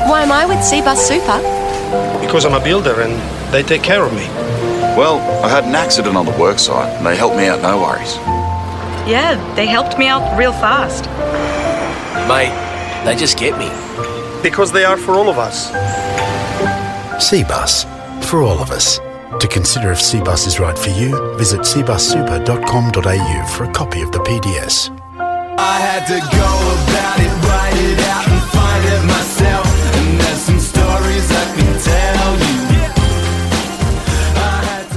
Why am I with Seabus Super? Because I'm a builder and they take care of me. Well, I had an accident on the worksite and they helped me out, no worries. Yeah, they helped me out real fast. Mate, they just get me. Because they are for all of us. Seabus, for all of us. To consider if Seabus is right for you, visit seabussuper.com.au for a copy of the PDS. I had to go about it, write it out and find it myself.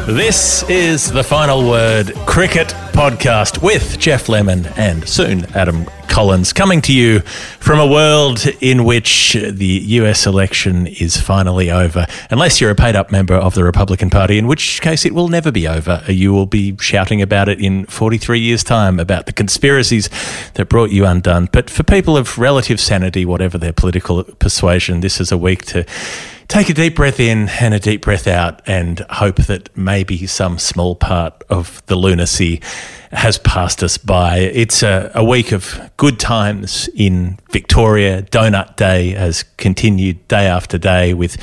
This is The Final Word Cricket Podcast with Jeff Lemon and soon Adam Collins, coming to you from a world in which the US election is finally over, unless you're a paid-up member of the Republican Party, in which case it will never be over. You will be shouting about it in 43 years' time, about the conspiracies that brought you undone. But for people of relative sanity, whatever their political persuasion, this is a week to take a deep breath in and a deep breath out and hope that maybe some small part of the lunacy has passed us by. It's a week of good times in Victoria. Donut Day has continued day after day with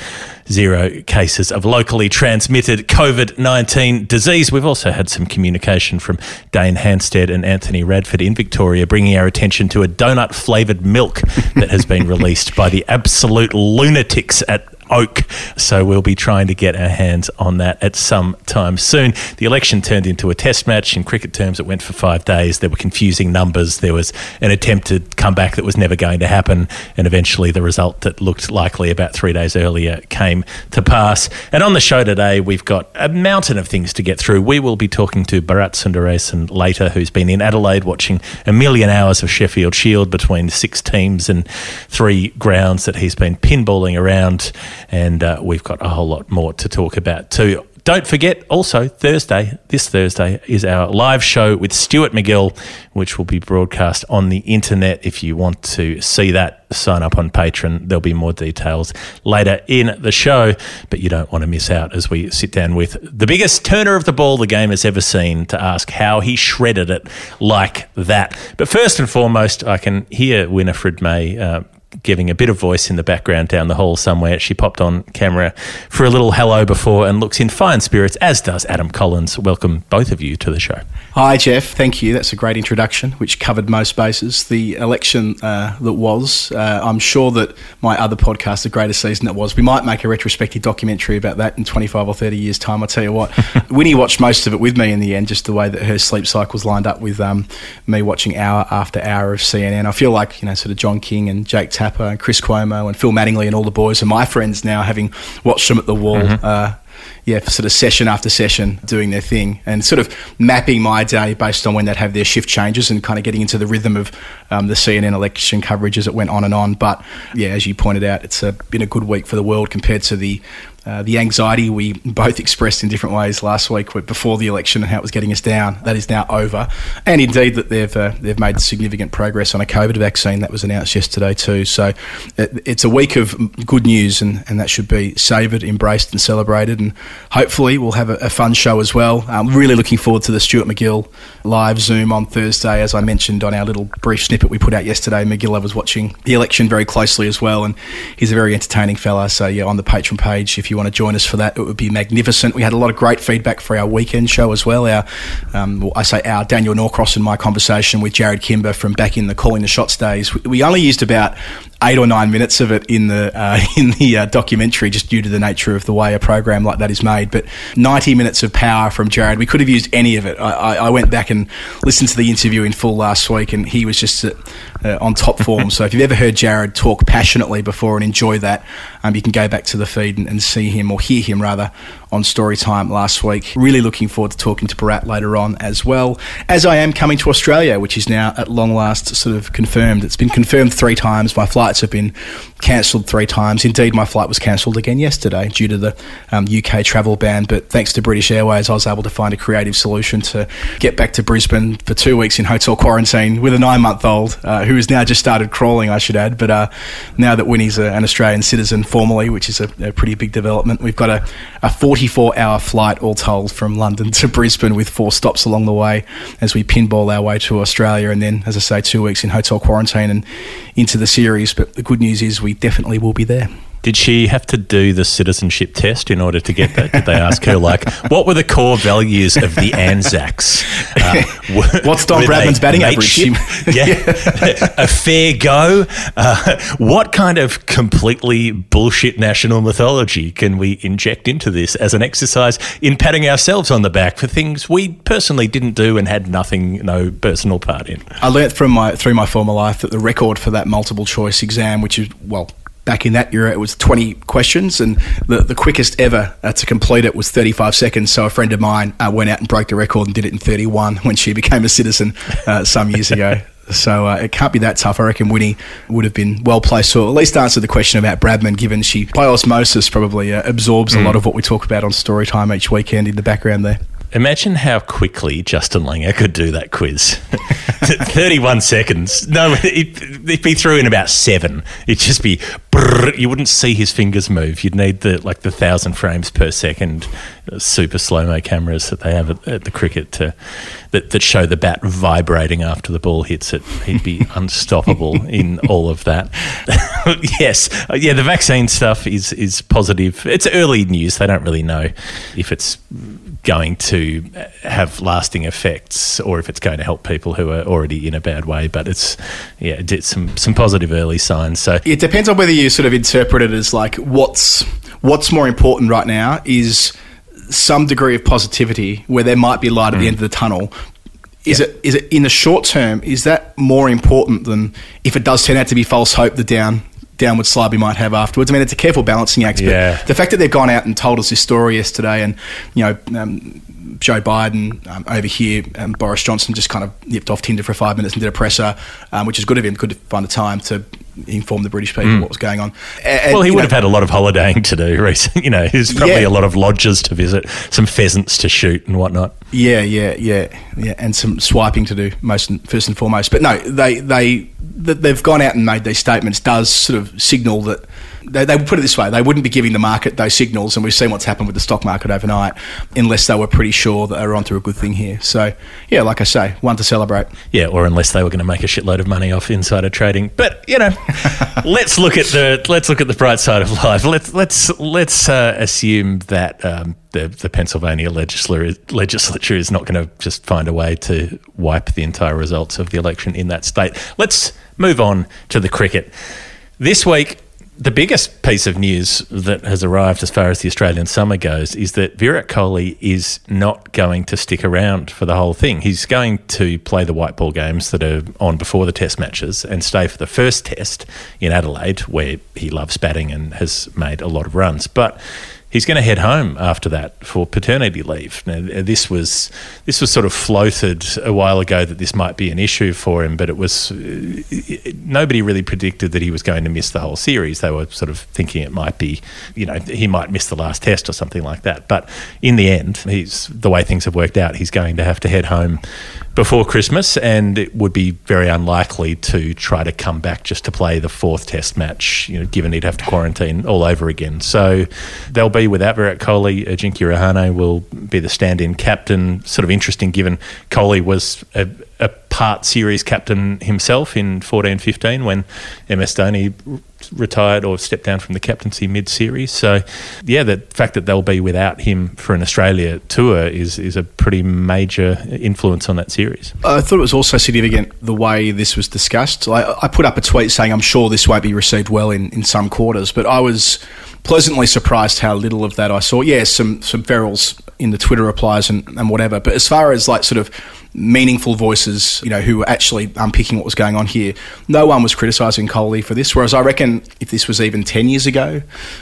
zero cases of locally transmitted COVID-19 disease. We've also had some communication from Dane Hanstead and Anthony Radford in Victoria, bringing our attention to a donut-flavoured milk that has been released by the absolute lunatics at Oak. So we'll be trying to get our hands on that at some time soon. The election turned into a test match. In cricket terms, it went for 5 days. There were confusing numbers. There was an attempted comeback that was never going to happen. And eventually the result that looked likely about 3 days earlier came to pass. And on the show today, we've got a mountain of things to get through. We will be talking to Bharat Sundaresan later, who's been in Adelaide watching a million hours of Sheffield Shield between six teams and three grounds that he's been pinballing around. And we've got a whole lot more to talk about too. Don't forget also this Thursday is our live show with Stuart MacGill, which will be broadcast on the internet. If you want to see that, sign up on Patreon. There'll be more details later in the show, but you don't want to miss out as we sit down with the biggest turner of the ball the game has ever seen to ask how he shredded it like that. But first and foremost, I can hear Winifred May giving a bit of voice in the background down the hall somewhere. She popped on camera for a little hello before and looks in fine spirits, as does Adam Collins. Welcome, both of you, to the show. Hi, Jeff. Thank you. That's a great introduction, which covered most bases. The election that was, I'm sure that my other podcast, The Greatest Season That Was, we might make a retrospective documentary about that in 25 or 30 years' time. I'll tell you what, Winnie watched most of it with me in the end, just the way that her sleep cycles lined up with me watching hour after hour of CNN. I feel like, sort of John King and Jake Tapper and Chris Cuomo and Phil Mattingly and all the boys and my friends now, having watched them at the wall, sort of session after session doing their thing and sort of mapping my day based on when they'd have their shift changes and kind of getting into the rhythm of the CNN election coverage as it went on and on. But yeah, as you pointed out, it's been a good week for the world compared to the anxiety we both expressed in different ways last week before the election and how it was getting us down. That is now over. And indeed that they've made significant progress on a COVID vaccine that was announced yesterday too. So it's a week of good news and that should be savoured, embraced and celebrated. And hopefully we'll have a fun show as well. I'm really looking forward to the Stuart MacGill live Zoom on Thursday. As I mentioned on our little brief snippet we put out yesterday, MacGill was watching the election very closely as well and he's a very entertaining fella. So yeah, on the Patreon page, if if you want to join us for that, it would be magnificent. We had a lot of great feedback for our weekend show as well. Our Daniel Norcross and my conversation with Jared Kimber from back in the Calling the Shots days. We only used about 8 or 9 minutes of it in the documentary, just due to the nature of the way a program like that is made. But 90 minutes of power from Jared. We could have used any of it. I went back and listened to the interview in full last week, and he was just on top form. So if you've ever heard Jared talk passionately before and enjoy that, you can go back to the feed and see him, or hear him rather, on Storytime last week. Really looking forward to talking to Bharat later on as well, as I am coming to Australia, which is now at long last sort of confirmed. It's been confirmed 3 times. My flights have been cancelled 3 times. Indeed, my flight was cancelled again yesterday due to the UK travel ban, but thanks to British Airways, I was able to find a creative solution to get back to Brisbane for 2 weeks in hotel quarantine with a 9-month-old who has now just started crawling, I should add. But now that Winnie's an Australian citizen formally, which is a pretty big development, we've got a 44-hour flight all told from London to Brisbane, with 4 stops along the way as we pinball our way to Australia, and then, as I say, 2 weeks in hotel quarantine and into the series. But the good news is we definitely will be there. Did she have to do the citizenship test in order to get that? Did they ask her, like, what were the core values of the Anzacs? What's Don Bradman's batting average? A fair go? What kind of completely bullshit national mythology can we inject into this as an exercise in patting ourselves on the back for things we personally didn't do and had no personal part in? I learnt through my former life that the record for that multiple choice exam, which is, well, back in that era, it was 20 questions, and the quickest ever to complete it was 35 seconds. So a friend of mine went out and broke the record and did it in 31 when she became a citizen some years ago. So it can't be that tough. I reckon Winnie would have been well placed to at least answer the question about Bradman, given she, by osmosis, probably absorbs a lot of what we talk about on Storytime each weekend in the background there. Imagine how quickly Justin Langer could do that quiz. 31 seconds. No, it'd be through in about 7. It'd just be, you wouldn't see his fingers move. You'd need the 1,000 frames per second super slow-mo cameras that they have at the cricket that show the bat vibrating after the ball hits it. He'd be unstoppable in all of that. Yes. Yeah, the vaccine stuff is positive. It's early news. They don't really know if it's going to have lasting effects or if it's going to help people who are already in a bad way, but it's some positive early signs. So it depends on whether you sort of interpret it as like what's more important right now is some degree of positivity where there might be light at the end of the tunnel. Is it in the short term, is that more important than if it does turn out to be false hope, the downward slide we might have afterwards? I mean, it's a careful balancing act, but the fact that they've gone out and told us this story yesterday, and Joe Biden over here, Boris Johnson just kind of nipped off Tinder for 5 minutes and did a presser, which is good of him, good to find the time to inform the British people what was going on. And, well, he would have had a lot of holidaying to do recently. There's probably a lot of lodges to visit, some pheasants to shoot and whatnot. Yeah, and some swiping to do first and foremost. But no, they've gone out and made these statements does sort of signal that they would put it this way: they wouldn't be giving the market those signals, and we've seen what's happened with the stock market overnight, unless they were pretty sure that they were onto a good thing here. So, yeah, like I say, one to celebrate. Yeah, or unless they were going to make a shitload of money off insider trading. But let's look at the bright side of life. Let's assume that the Pennsylvania legislature is not going to just find a way to wipe the entire results of the election in that state. Let's move on to the cricket this week. The biggest piece of news that has arrived as far as the Australian summer goes is that Virat Kohli is not going to stick around for the whole thing. He's going to play the white ball games that are on before the test matches and stay for the first test in Adelaide, where he loves batting and has made a lot of runs. But he's going to head home after that for paternity leave. Now, this was sort of floated a while ago that this might be an issue for him, but it was nobody really predicted that he was going to miss the whole series. They were sort of thinking it might be, he might miss the last test or something like that. But in the end, the way things have worked out, he's going to have to head home before Christmas, and it would be very unlikely to try to come back just to play the 4th test match, given he'd have to quarantine all over again. So they'll be without Virat Kohli. Ajinkya Rahane will be the stand-in captain. Sort of interesting, given Kohli was a part series captain himself in 14-15 when MS Dhoni retired or stepped down from the captaincy mid-series. So, yeah, the fact that they'll be without him for an Australia tour is a pretty major influence on that series. I thought it was also significant the way this was discussed. I put up a tweet saying I'm sure this won't be received well in some quarters, but I was pleasantly surprised how little of that I saw. Yeah, some ferals in the Twitter replies and whatever, but as far as like sort of meaningful voices, you know, who were actually unpicking what was going on here, no one was criticising Kohli for this, whereas I reckon if this was even 10 years ago,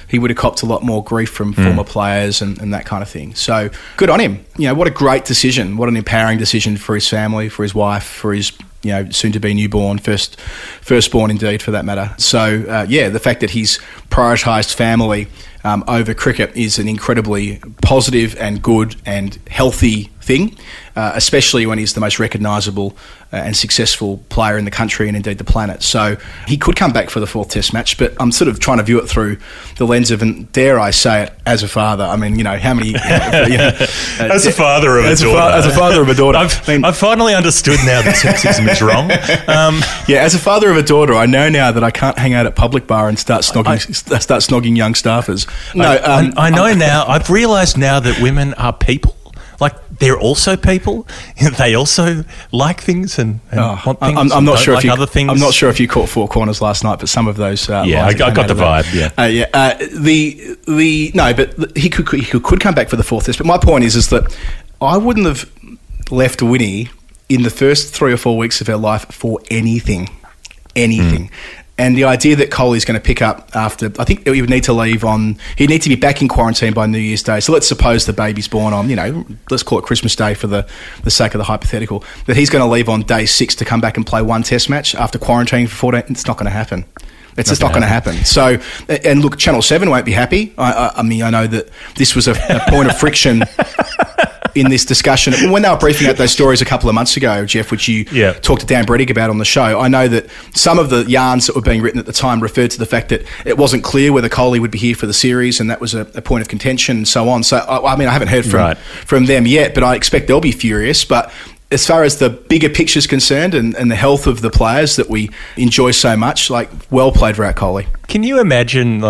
he would have copped a lot more grief from former players and that kind of thing. So good on him. You know, what a great decision. What an empowering decision for his family, for his wife, for his, you know, soon-to-be newborn, firstborn indeed for that matter. So, yeah, the fact that he's prioritised family over cricket is an incredibly positive and good and healthy thing, especially when he's the most recognisable and successful player in the country and indeed the planet. So he could come back for the fourth test match, but I'm sort of trying to view it through the lens of, and dare I say it, as a father. I mean, you know, how many... as a father of a daughter. As a father of a daughter. I've finally understood now that sexism is wrong. Yeah, as a father of a daughter, I know now that I can't hang out at public bar and start snogging young staffers. I've realised now that women are people. Like, they're also people. They also like things and want things. I'm not sure if you caught Four Corners last night, but some of those. I got the vibe. But he could come back for the fourth test. But my point is that I wouldn't have left Winnie in the first 3 or 4 weeks of her life for anything. Mm. And the idea that Kohli's going to pick up after, I think he would need to leave on, he'd need to be back in quarantine by New Year's Day. So let's suppose the baby's born on, you know, let's call it Christmas Day for the sake of the hypothetical, that he's going to leave on day 6 to come back and play one test match after quarantine for 14. It's not going to happen. It's just not going to happen. So, and look, Channel 7 won't be happy. I mean, I know that this was a point of friction in this discussion. When they were briefing out those stories a couple of months ago, Jeff, which you talked to Dan Bredig about on the show, I know that some of the yarns that were being written at the time referred to the fact that it wasn't clear whether Kohli would be here for the series, and that was a point of contention and so on. So, I mean, I haven't heard from them yet, but I expect they'll be furious. But as far as the bigger picture is concerned and the health of the players that we enjoy so much, like, well played, Virat Kohli. Can you imagine,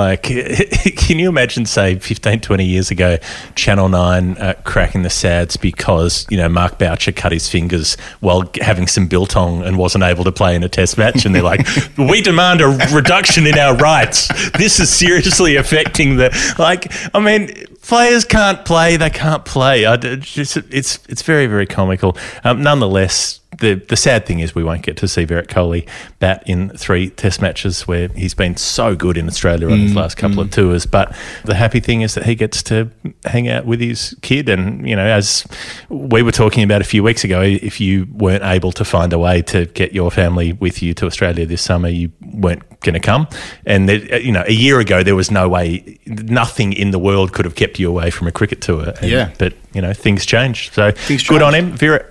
say, 15, 20 years ago, Channel 9 cracking the sads because, you know, Mark Boucher cut his fingers while having some biltong and wasn't able to play in a test match, and they're like, we demand a reduction in our rights. This is seriously affecting the... Like, I mean... Players can't play. They can't play. It's very, very comical. Nonetheless, the sad thing is we won't get to see Virat Kohli bat in 3 test matches where he's been so good in Australia on his last couple of tours. But the happy thing is that he gets to hang out with his kid. And, you know, as we were talking about a few weeks ago, if you weren't able to find a way to get your family with you to Australia this summer, you weren't going to come. And, you know, a year ago there was no way, nothing in the world could have kept you away from a cricket tour. But, you know, things change. So good on him. Virat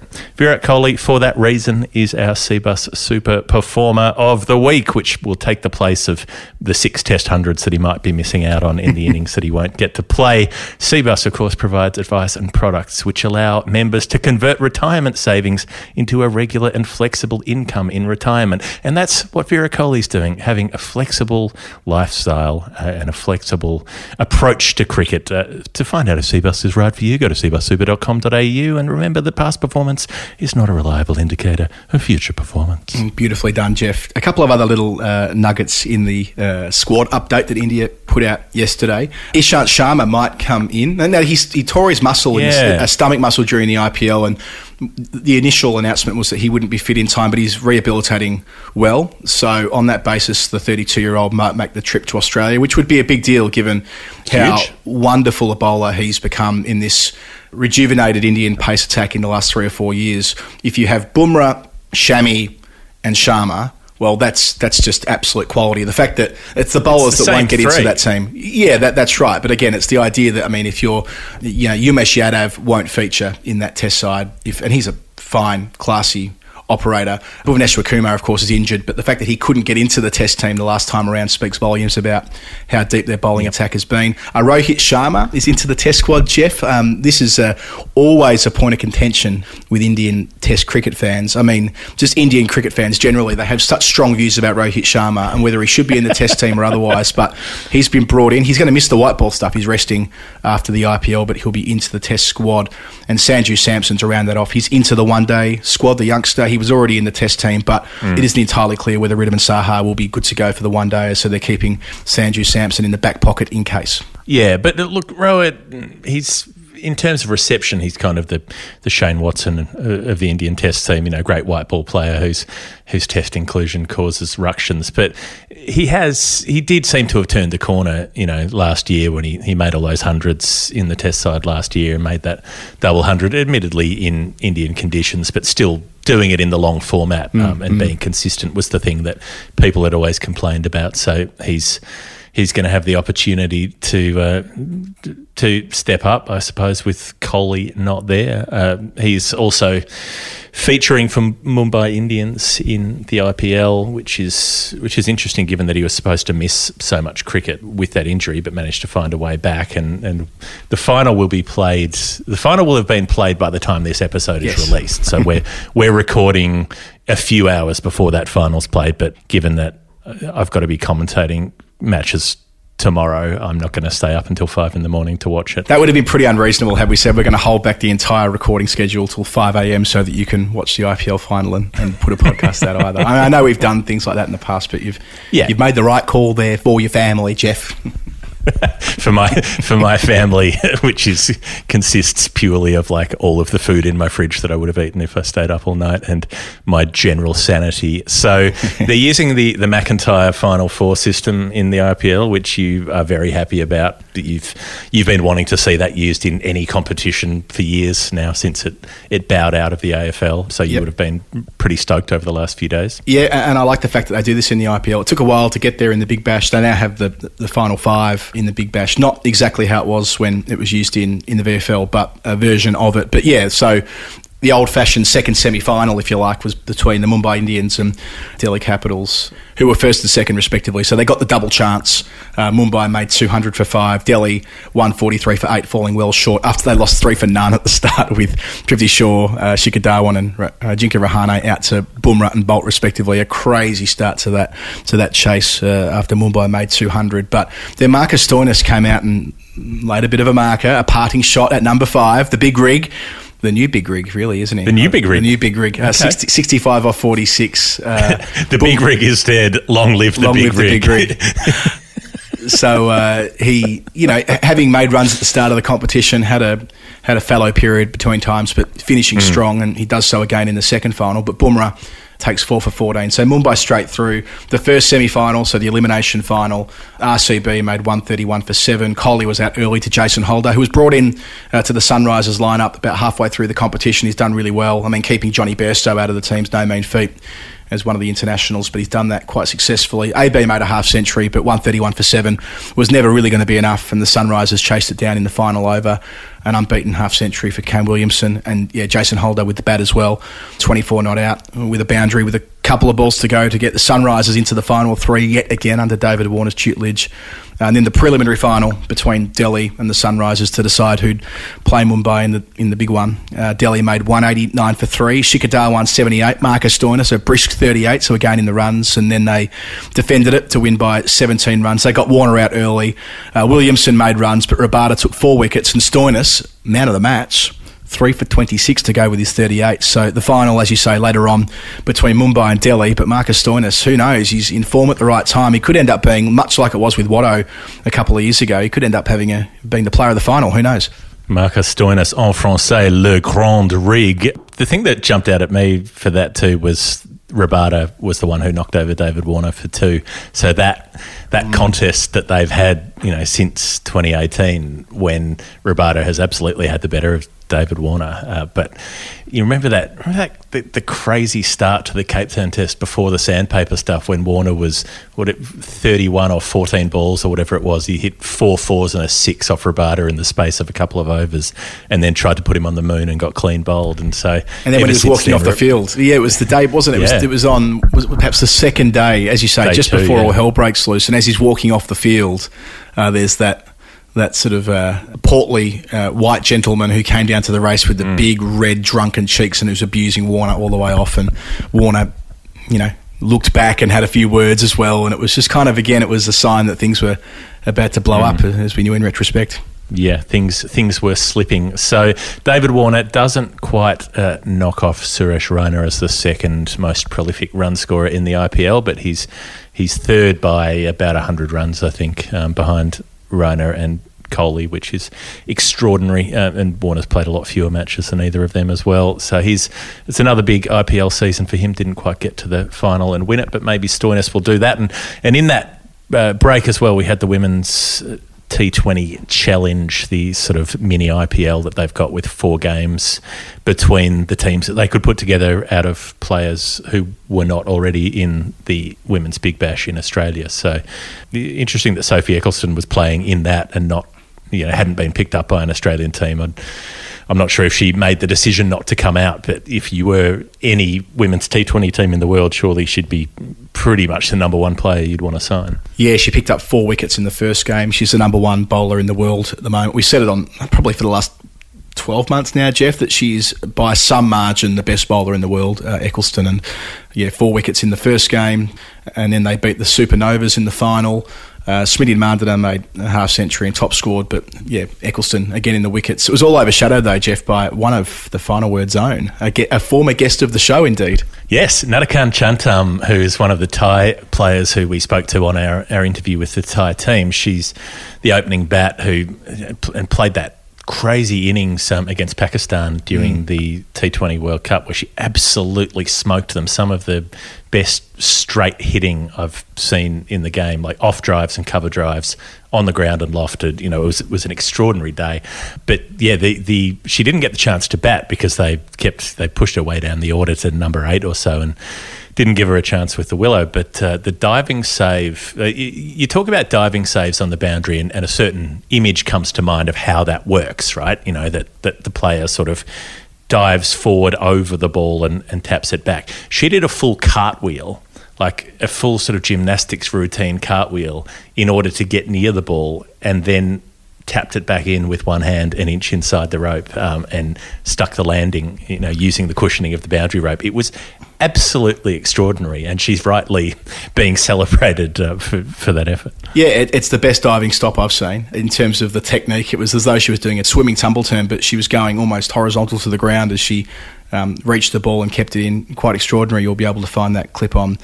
Kohli, for that reason, is our CBUS Super Performer of the Week, which will take the place of the 6 test hundreds that he might be missing out on in the innings that he won't get to play. CBUS, of course, provides advice and products which allow members to convert retirement savings into a regular and flexible income in retirement. And that's what Virat Kohli's doing, having a flexible lifestyle and a flexible approach to cricket. To find out if CBUS is right for you, go to cbussuper.com.au, and remember that past performance is not a reliable indicator of future performance. Beautifully done, Jeff. A couple of other little nuggets in the squad update that India put out yesterday. Ishant Sharma might come in. Now, he tore his muscle, his stomach muscle, during the IPL, and the initial announcement was that he wouldn't be fit in time, but he's rehabilitating well. So on that basis, the 32-year-old might make the trip to Australia, which would be a big deal given how wonderful a bowler he's become in this rejuvenated Indian pace attack in the last 3 or 4 years. If you have Bumrah, Shami and Sharma, well, that's just absolute quality. The fact that it's the bowlers that won't get into that team. Yeah, that's right. But again, it's the idea that, I mean, if you're, you know, Umesh Yadav won't feature in that test side, and he's a fine, classy operator. Bhuvaneshwar Kumar, of course, is injured, but the fact that he couldn't get into the test team the last time around speaks volumes about how deep their bowling attack has been. Rohit Sharma is into the test squad, Jeff. This is always a point of contention with Indian test cricket fans. I mean, just Indian cricket fans generally, they have such strong views about Rohit Sharma and whether he should be in the test team or otherwise, but he's been brought in. He's going to miss the white ball stuff. He's resting after the IPL, but he'll be into the test squad. And Sanju Samson, to round that off, he's into the one-day squad, the youngster. He was already in the test team, but it isn't entirely clear whether Ridham and Sahar will be good to go for the one-day, so they're keeping Sanju Samson in the back pocket in case. Yeah, but look, Rohit, he's... in terms of reception, he's kind of the Shane Watson of the Indian test team, you know, great white ball player whose test inclusion causes ructions. But he did seem to have turned the corner, you know, last year when he made all those hundreds in the test side last year and made that double hundred, admittedly in Indian conditions, but still doing it in the long format and being consistent was the thing that people had always complained about. So he's going to have the opportunity to step up, I suppose, with Kohli not there. He's also featuring from Mumbai Indians in the IPL, which is interesting given that he was supposed to miss so much cricket with that injury, but managed to find a way back. And the final will be played. The final will have been played by the time this episode is released. So we're recording a few hours before that final's played. But given that I've got to be commentating matches tomorrow, I'm not going to stay up until 5 a.m. to watch it. That would have been pretty unreasonable had we said we're going to hold back the entire recording schedule till 5 a.m. so that you can watch the IPL final and put a podcast out either. I know we've done things like that in the past, but you've made the right call there for your family, Jeff. for my family, which consists purely of like all of the food in my fridge that I would have eaten if I stayed up all night and my general sanity. So they're using the McIntyre Final Four system in the IPL, which you are very happy about. You've been wanting to see that used in any competition for years now since it bowed out of the AFL. So you would have been pretty stoked over the last few days. Yeah, and I like the fact that they do this in the IPL. It took a while to get there in the Big Bash. They now have the Final Five in the Big Bash, not exactly how it was when it was used in the VFL, but a version of it. But yeah, so the old-fashioned second semi-final, if you like, was between the Mumbai Indians and Delhi Capitals, who were first and second respectively. So they got the double chance. Mumbai made 200 for 5, Delhi 143 for 8, falling well short after they lost 3 for none at the start with Prithvi Shaw, Shikhar Dhawan and Ajinkya Rahane out to Bumrah and Bolt respectively. A crazy start to that chase after Mumbai made 200. But then Marcus Stoinis came out and laid a bit of a marker, a parting shot at number 5, the big rig. The new big rig, really, isn't it? The new big rig. Okay. 65 off 46. The big rig is dead. Long live the big rig. So he, you know, having made runs at the start of the competition, had a fallow period between times, but finishing strong, and he does so again in the second final. But Bumrah takes 4 for 14. So Mumbai straight through. The first semi-final, so the elimination final, RCB made 131 for 7. Kohli was out early to Jason Holder, who was brought in to the Sunrisers lineup about halfway through the competition. He's done really well. I mean, keeping Johnny Bairstow out of the team's no mean feat as one of the internationals, but he's done that quite successfully. AB made a half-century, but 131 for 7 was never really going to be enough, and the Sunrisers chased it down in the final over. An unbeaten half-century for Kane Williamson, and Jason Holder with the bat as well, 24 not out, with a boundary with a couple of balls to go to get the Sunrisers into the final three yet again under David Warner's tutelage. And then the preliminary final between Delhi and the Sunrisers to decide who'd play Mumbai in the big one. Delhi made 189 for 3, Shikhar Dhawan 78, Marcus Stoinis a brisk 38, so again in the runs, and then they defended it to win by 17 runs. They got Warner out early. Williamson made runs, but Rabada took 4 wickets, and Stoinis, man of the match, 3 for 26 to go with his 38. So the final, as you say, later on between Mumbai and Delhi. But Marcus Stoinis, who knows, he's in form at the right time. He could end up being, much like it was with Watto a couple of years ago, he could end up having being the player of the final. Who knows? Marcus Stoinis, en français, le grand rig. The thing that jumped out at me for that too was Rabada was the one who knocked over David Warner for 2. So that contest that they've had, you know, since 2018, when Rabada has absolutely had the better of David Warner. But you remember that the crazy start to the Cape Town Test before the sandpaper stuff, when Warner was 31 or 14 balls or whatever it was. He hit 4 fours and a 6 off Rabada in the space of a couple of overs, and then tried to put him on the moon and got clean bowled. And so, and then when he was walking off the field, it was the day, wasn't it? Yeah. It was perhaps the second day, as you say, just before all hell breaks loose. And as he's walking off the field, there's that sort of portly white gentleman who came down to the race with the big red drunken cheeks and who's abusing Warner all the way off. And Warner, looked back and had a few words as well. And it was just kind of, again, it was a sign that things were about to blow up, as we knew in retrospect. Yeah, things were slipping. So David Warner doesn't quite knock off Suresh Raina as the second most prolific run scorer in the IPL, but he's third by about 100 runs, I think, behind Raina and Kohli, which is extraordinary, and Warner's played a lot fewer matches than either of them as well, so it's another big IPL season for him. Didn't quite get to the final and win it, but maybe Stoinis will do that. And in that break as well, we had the women's T20 Challenge, the sort of mini IPL that they've got, with 4 games between the teams that they could put together out of players who were not already in the Women's Big Bash in Australia. So interesting that Sophie Eccleston was playing in that and not, hadn't been picked up by an Australian team. I'm not sure if she made the decision not to come out, but if you were any women's T20 team in the world, surely she'd be pretty much the number 1 player you'd want to sign. Yeah, she picked up 4 wickets in the first game. She's the number 1 bowler in the world at the moment. We said it on probably for the last 12 months now, Jeff, that she's by some margin the best bowler in the world, Eccleston. And 4 wickets in the first game, and then they beat the Supernovas in the final. Smitty and Mandana made a half-century and top scored, but Eccleston again in the wickets. It was all overshadowed though, Jeff, by one of the final word's own, a former guest of the show indeed. Yes, Natakan Chantam, who's one of the Thai players who we spoke to on our interview with the Thai team. She's the opening bat who played that crazy innings against Pakistan during the T20 World Cup, where she absolutely smoked them. Some of the best straight hitting I've seen in the game, like off drives and cover drives on the ground and lofted. It was an extraordinary day. But she didn't get the chance to bat because they pushed her way down the order to number 8 or so and didn't give her a chance with the willow. But the diving save, you talk about diving saves on the boundary, and a certain image comes to mind of how that works, right? That the player sort of dives forward over the ball and taps it back. She did a full cartwheel, like a full sort of gymnastics routine cartwheel, in order to get near the ball, and then tapped it back in with one hand an inch inside the rope, and stuck the landing, using the cushioning of the boundary rope. It was absolutely extraordinary, and she's rightly being celebrated for that effort. Yeah, it's the best diving stop I've seen in terms of the technique. It was as though she was doing a swimming tumble turn, but she was going almost horizontal to the ground as she reached the ball and kept it in. Quite extraordinary. You'll be able to find that clip on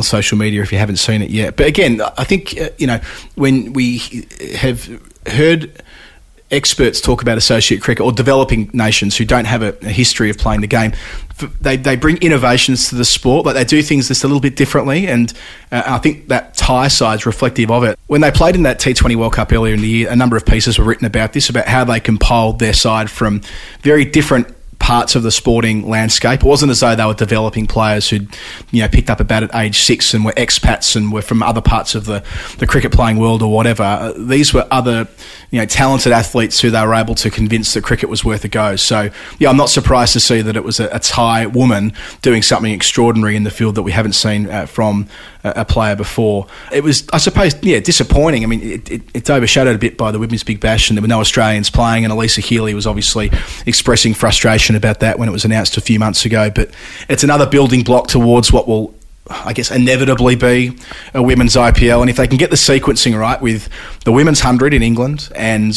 social media if you haven't seen it yet. But again, I think, when we have heard experts talk about associate cricket or developing nations who don't have a history of playing the game, they bring innovations to the sport, like they do things just a little bit differently, and I think that Thai side's reflective of it. When they played in that T20 World Cup earlier in the year, a number of pieces were written about this, about how they compiled their side from very different parts of the sporting landscape. It wasn't as though they were developing players who'd picked up a bat at age 6 and were expats and were from other parts of the cricket playing world or whatever. These were other talented athletes who they were able to convince that cricket was worth a go. So I'm not surprised to see that it was a Thai woman doing something extraordinary in the field that we haven't seen from a player before. It was, I suppose, disappointing. I mean, it's overshadowed a bit by the Women's Big Bash, and there were no Australians playing, and Elisa Healy was obviously expressing frustration about that when it was announced a few months ago. But it's another building block towards what will, I guess, inevitably be a women's IPL. And if they can get the sequencing right with the Women's 100 in England and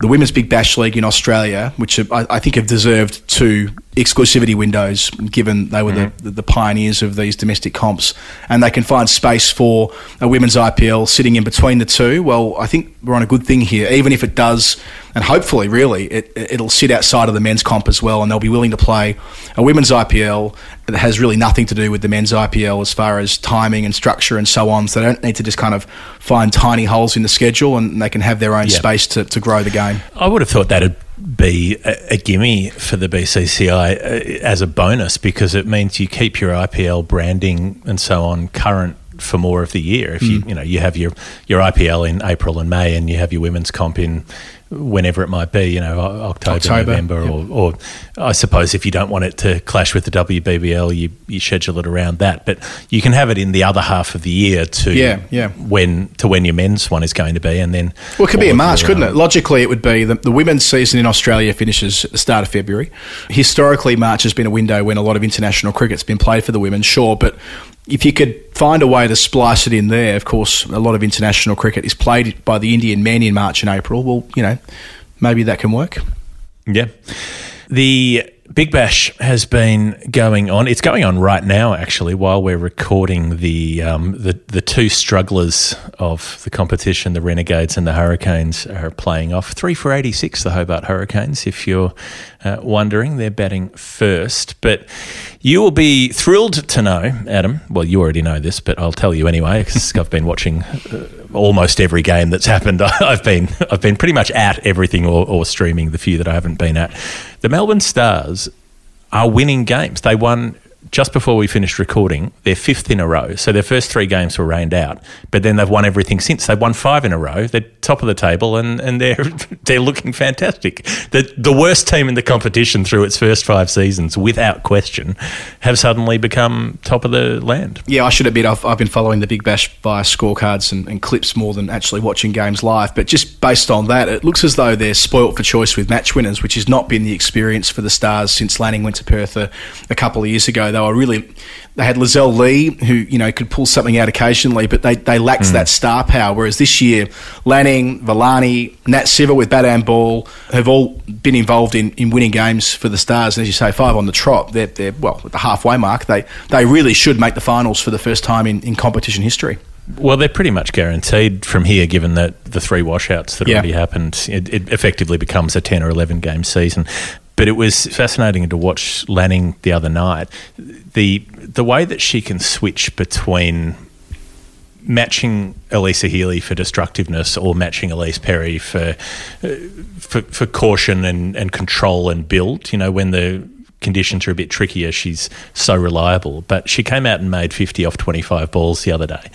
the Women's Big Bash League in Australia, which I think have deserved 2 exclusivity windows, given they were the pioneers of these domestic comps, and they can find space for a women's IPL sitting in between the two, well, I think we're on a good thing here, even if it does, and hopefully really it'll sit outside of the men's comp as well, and they'll be willing to play a women's IPL that has really nothing to do with the men's IPL as far as timing and structure and so on, so they don't need to just kind of find tiny holes in the schedule, and they can have their own space to grow the game. I would have thought that be a gimme for the BCCI as a bonus, because it means you keep your IPL branding and so on current for more of the year. If you have your IPL in April and May, and you have your women's comp in whenever it might be, October. November, or I suppose if you don't want it to clash with the WBBL, you schedule it around that. But you can have it in the other half of the year to when your men's one is going to be, and then it could be in March, couldn't it? Logically, it would be the women's season in Australia finishes at the start of February. Historically, March has been a window when a lot of international cricket's been played for the women, sure, but if you could find a way to splice it in there, of course, a lot of international cricket is played by the Indian men in March and April. Well, maybe that can work. Yeah. The Big Bash has been going on. It's going on right now, actually, while we're recording the two strugglers of the competition, the Renegades and the Hurricanes, are playing off. 3 for 86, the Hobart Hurricanes, if you're wondering. They're batting first. But you will be thrilled to know, Adam, well, you already know this, but I'll tell you anyway, because I've been watching almost every game that's happened. I've been pretty much at everything or streaming the few that I haven't been at. The Melbourne Stars are winning games. They won just before we finished recording, their fifth in a row. So their first three games were rained out, but then they've won everything since. They've won five in a row. They're top of the table, and they're looking fantastic. The worst team in the competition through its first five seasons, without question, have suddenly become top of the land. Yeah, I should admit I've been following the Big Bash via scorecards and clips more than actually watching games live, but just based on that, it looks as though they're spoilt for choice with match winners, which has not been the experience for the Stars since Lanning went to Perth a couple of years ago. They had Lizelle Lee, who could pull something out occasionally, but they lacked that star power. Whereas this year, Lanning, Villani, Nat Siver with bat and ball have all been involved in winning games for the Stars. And as you say, five on the trot, they're well at the halfway mark. They really should make the finals for the first time in competition history. Well, they're pretty much guaranteed from here, given that the three washouts that already happened. It effectively becomes a 10 or 11 game season. But it was fascinating to watch Lanning the other night. The way that she can switch between matching Elisa Healy for destructiveness or matching Elise Perry for caution and control and build. When the conditions are a bit trickier, she's so reliable. But she came out and made 50 off 25 balls the other day,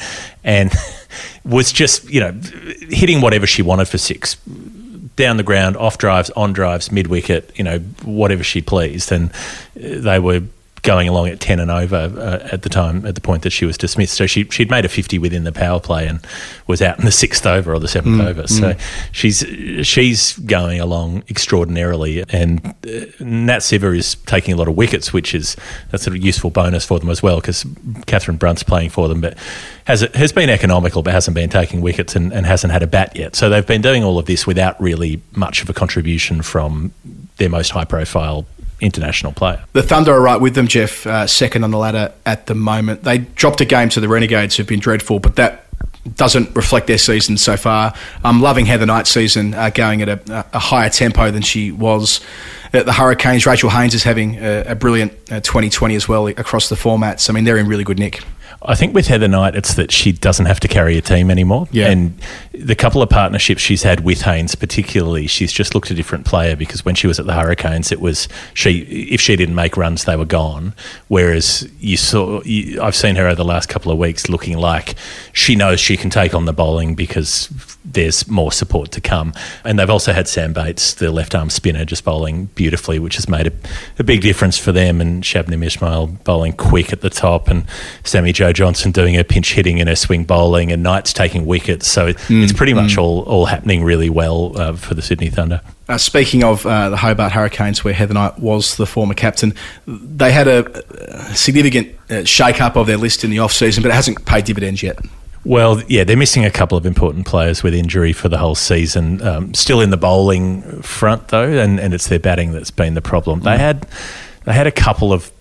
and was just hitting whatever she wanted for six. Down the ground, off drives, on drives, mid-wicket, whatever she pleased. And they were going along at 10 and over at the point that she was dismissed. So she'd made a 50 within the power play and was out in the 6th over or the 7th over. So she's going along extraordinarily. And Nat Siver is taking a lot of wickets, which is that's a useful bonus for them as well, because Catherine Brunt's playing for them, but has been economical but hasn't been taking wickets and hasn't had a bat yet. So they've been doing all of this without really much of a contribution from their most high-profile international player. The Thunder are right with them, Jeff, second on the ladder at the moment. They dropped a game to the Renegades, who've been dreadful, but that doesn't reflect their season so far. I'm loving Heather Knight's season going at a higher tempo than she was at the Hurricanes. Rachel Haynes is having a brilliant 2020 as well across the formats. I mean, they're in really good nick. I think with Heather Knight, it's that she doesn't have to carry a team anymore. Yeah. And the couple of partnerships she's had with Haynes particularly, she's just looked a different player, because when she was at the Hurricanes, it was if she didn't make runs, they were gone. Whereas I've seen her over the last couple of weeks looking like she knows she can take on the bowling because there's more support to come. And they've also had Sam Bates, the left-arm spinner, just bowling beautifully, which has made a big difference for them. And Shabnam Ismail bowling quick at the top, and Sammy Joe Johnson doing her pinch hitting and her swing bowling, and Knight's taking wickets. So it's pretty much all happening really well for the Sydney Thunder. Speaking of the Hobart Hurricanes, where Heather Knight was the former captain, they had a significant shake-up of their list in the off-season, but it hasn't paid dividends yet. Well, yeah, they're missing a couple of important players with injury for the whole season. Still in the bowling front, though, and it's their batting that's been the problem. They had a couple of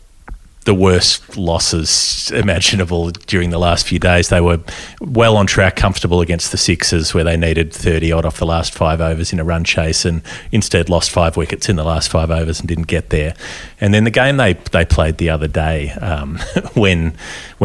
the worst losses imaginable during the last few days. They were well on track, comfortable against the Sixers where they needed 30-odd off the last five overs in a run chase and instead lost five wickets in the last five overs and didn't get there. And then the game they played the other day when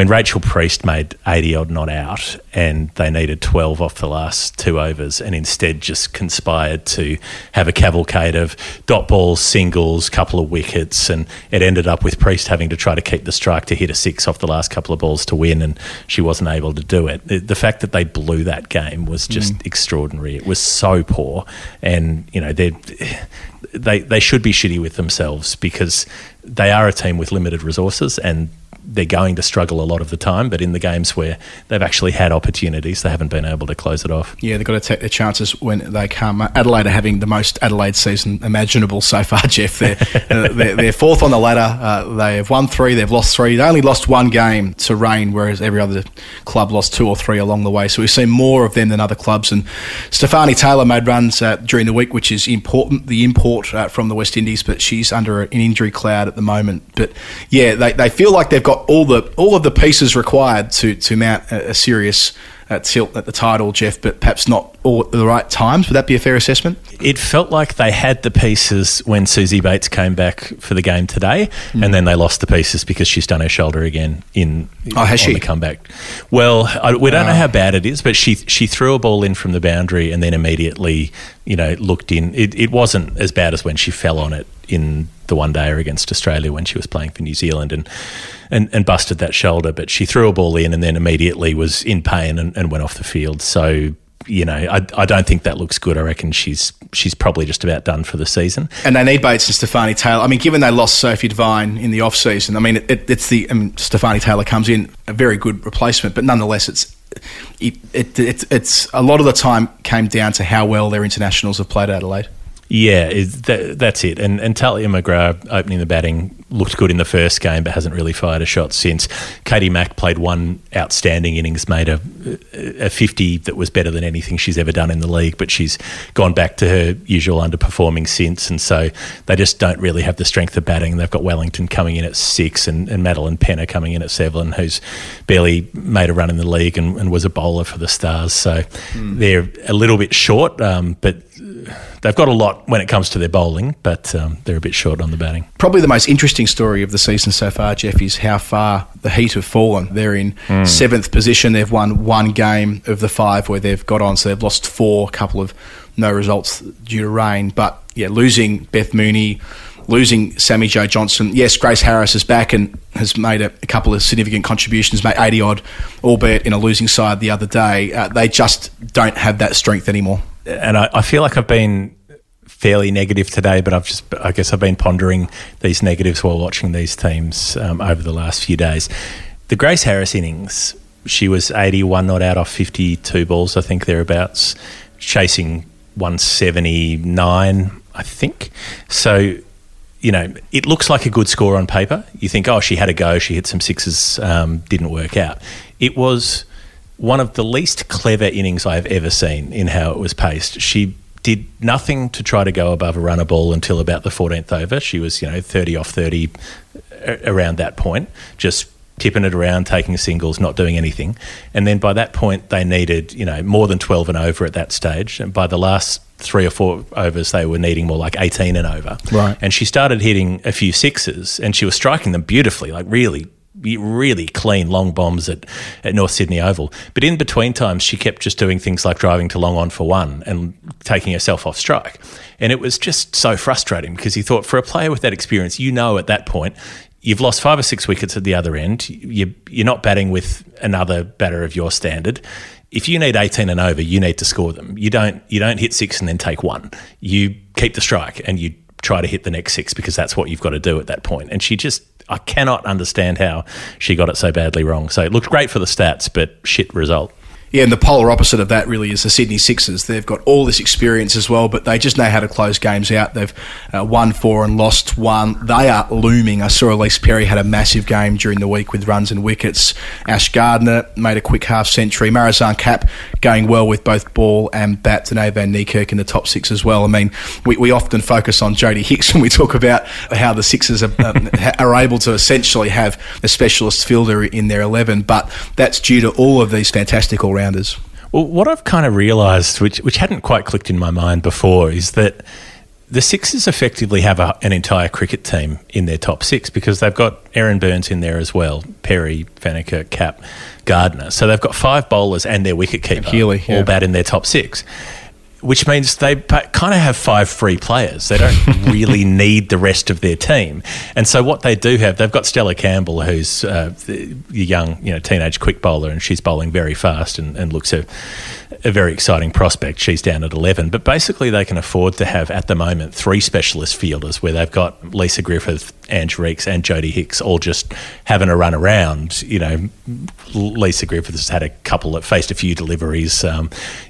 Rachel Priest made 80-odd not out and they needed 12 off the last two overs and instead just conspired to have a cavalcade of dot balls, singles, couple of wickets, and it ended up with Priest having to try to keep the strike to hit a six off the last couple of balls to win, and she wasn't able to do it. The fact that they blew that game was just extraordinary. It was so poor, and you know they should be shitty with themselves because they are a team with limited resources and they're going to struggle a lot of the time, but in the games where they've actually had opportunities, they haven't been able to close it off. Yeah, they've got to take their chances when they come. Adelaide are having the most Adelaide season imaginable so far, Jeff. They're fourth on the ladder. They have won three, they've lost three. They only lost one game to rain, whereas every other club lost two or three along the way. So we've seen more of them than other clubs. And Stefani Taylor made runs during the week, which is important, the import from the West Indies, but she's under an injury cloud at the moment. But yeah, they feel like they've got all of the pieces required to mount a serious tilt at the title, Jeff, but perhaps not all at the right times. Would that be a fair assessment? It felt like they had the pieces when Suzie Bates came back for the game today, and then they lost the pieces because she's done her shoulder again on the comeback. Well, we don't know how bad it is, but she threw a ball in from the boundary and then immediately, you know, looked in. It wasn't as bad as when she fell on it in the one-dayer against Australia when she was playing for New Zealand and busted that shoulder. But she threw a ball in and then immediately was in pain and went off the field. So, you know, I don't think that looks good. I reckon she's probably just about done for the season. And they need Bates and Stefani Taylor. I mean, given they lost Sophie Devine in the off-season, I mean, Stefani Taylor comes in, a very good replacement, but nonetheless it's a lot of the time came down to how well their internationals have played Adelaide. Yeah, that's it. And Talia McGrath opening the batting looked good in the first game but hasn't really fired a shot since. Katie Mack played one outstanding innings, made a 50 that was better than anything she's ever done in the league, but she's gone back to her usual underperforming since, and so they just don't really have the strength of batting. They've got Wellington coming in at 6 and Madeline Penner coming in at 7, who's barely made a run in the league and was a bowler for the Stars. So they're a little bit short, but they've got a lot when it comes to their bowling, but they're a bit short on the batting. Probably the most interesting story of the season so far, Jeff, is how far the Heat have fallen. They're in 7th position. They've won one game of the 5 where they've got on, so they've lost 4, a couple of no results due to rain. But, yeah, losing Beth Mooney, losing Sammy Joe Johnson. Yes, Grace Harris is back and has made a couple of significant contributions, made 80-odd, albeit in a losing side the other day. They just don't have that strength anymore. And I feel like I've been fairly negative today, but I guess I've been pondering these negatives while watching these teams over the last few days. The Grace Harris innings, she was 81 not out off 52 balls, I think thereabouts, chasing 179, I think. So, you know, it looks like a good score on paper. You think, oh, she had a go, she hit some sixes, didn't work out. It was one of the least clever innings I've ever seen in how it was paced. She did nothing to try to go above a runner ball until about the 14th over. She was, you know, 30 off 30 around that point, just tipping it around, taking singles, not doing anything. And then by that point, they needed, you know, more than 12 and over at that stage. And by the last 3 or 4 overs, they were needing more like 18 and over. Right. And she started hitting a few sixes and she was striking them beautifully, like really clean long bombs at North Sydney Oval. But in between times, she kept just doing things like driving to long on for one and taking herself off strike. And it was just so frustrating because he thought, for a player with that experience, you know at that point, you've lost 5 or 6 wickets at the other end. You're not batting with another batter of your standard. If you need 18 and over, you need to score them. You don't hit 6 and then take 1. You keep the strike and you try to hit the next 6 because that's what you've got to do at that point. And she just, I cannot understand how she got it so badly wrong. So it looked great for the stats, but shit result. Yeah, and the polar opposite of that really is the Sydney Sixers. They've got all this experience as well, but they just know how to close games out. They've won 4 and lost 1. They are looming. I saw Elise Perry had a massive game during the week with runs and wickets. Ash Gardner made a quick half-century. Marizan Kapp going well with both ball and bat. Denea Van Niekirk in the top six as well. I mean, we often focus on Jodie Hicks when we talk about how the Sixers are able to essentially have a specialist fielder in their 11, but that's due to all of these fantastic all-rounders. Well, what I've kind of realised, which hadn't quite clicked in my mind before, is that the Sixers effectively have an entire cricket team in their top six, because they've got Aaron Burns in there as well, Perry, Van Niekirk, Cap, Gardner. So they've got five bowlers and their wicketkeeper Healy, all bat in their top six, which means they kind of have five free players. They don't really need the rest of their team. And so what they do have, they've got Stella Campbell, who's a young teenage quick bowler, and she's bowling very fast and looks a very exciting prospect. She's down at 11. But basically they can afford to have, at the moment, three specialist fielders, where they've got Lisa Griffiths, Ange Reeks and Jodie Hicks all just having a run around. You know, Lisa Griffiths has had a couple that faced a few deliveries.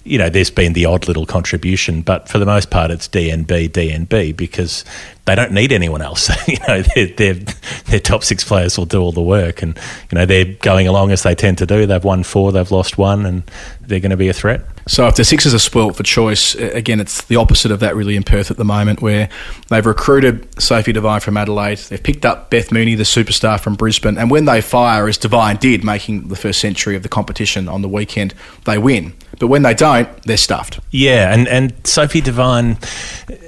There's been the odd little contribution, but for the most part it's DNB, because they don't need anyone else. Their top six players will do all the work, and they're going along as they tend to do. They've won four, they've lost one, and they're going to be a threat. So if the Sixers are spoilt for choice, again, it's the opposite of that really in Perth at the moment, where they've recruited Sophie Devine from Adelaide, they've picked up Beth Mooney, the superstar from Brisbane, and when they fire, as Devine did, making the first century of the competition on the weekend, they win. But when they don't, they're stuffed. Yeah, and Sophie Devine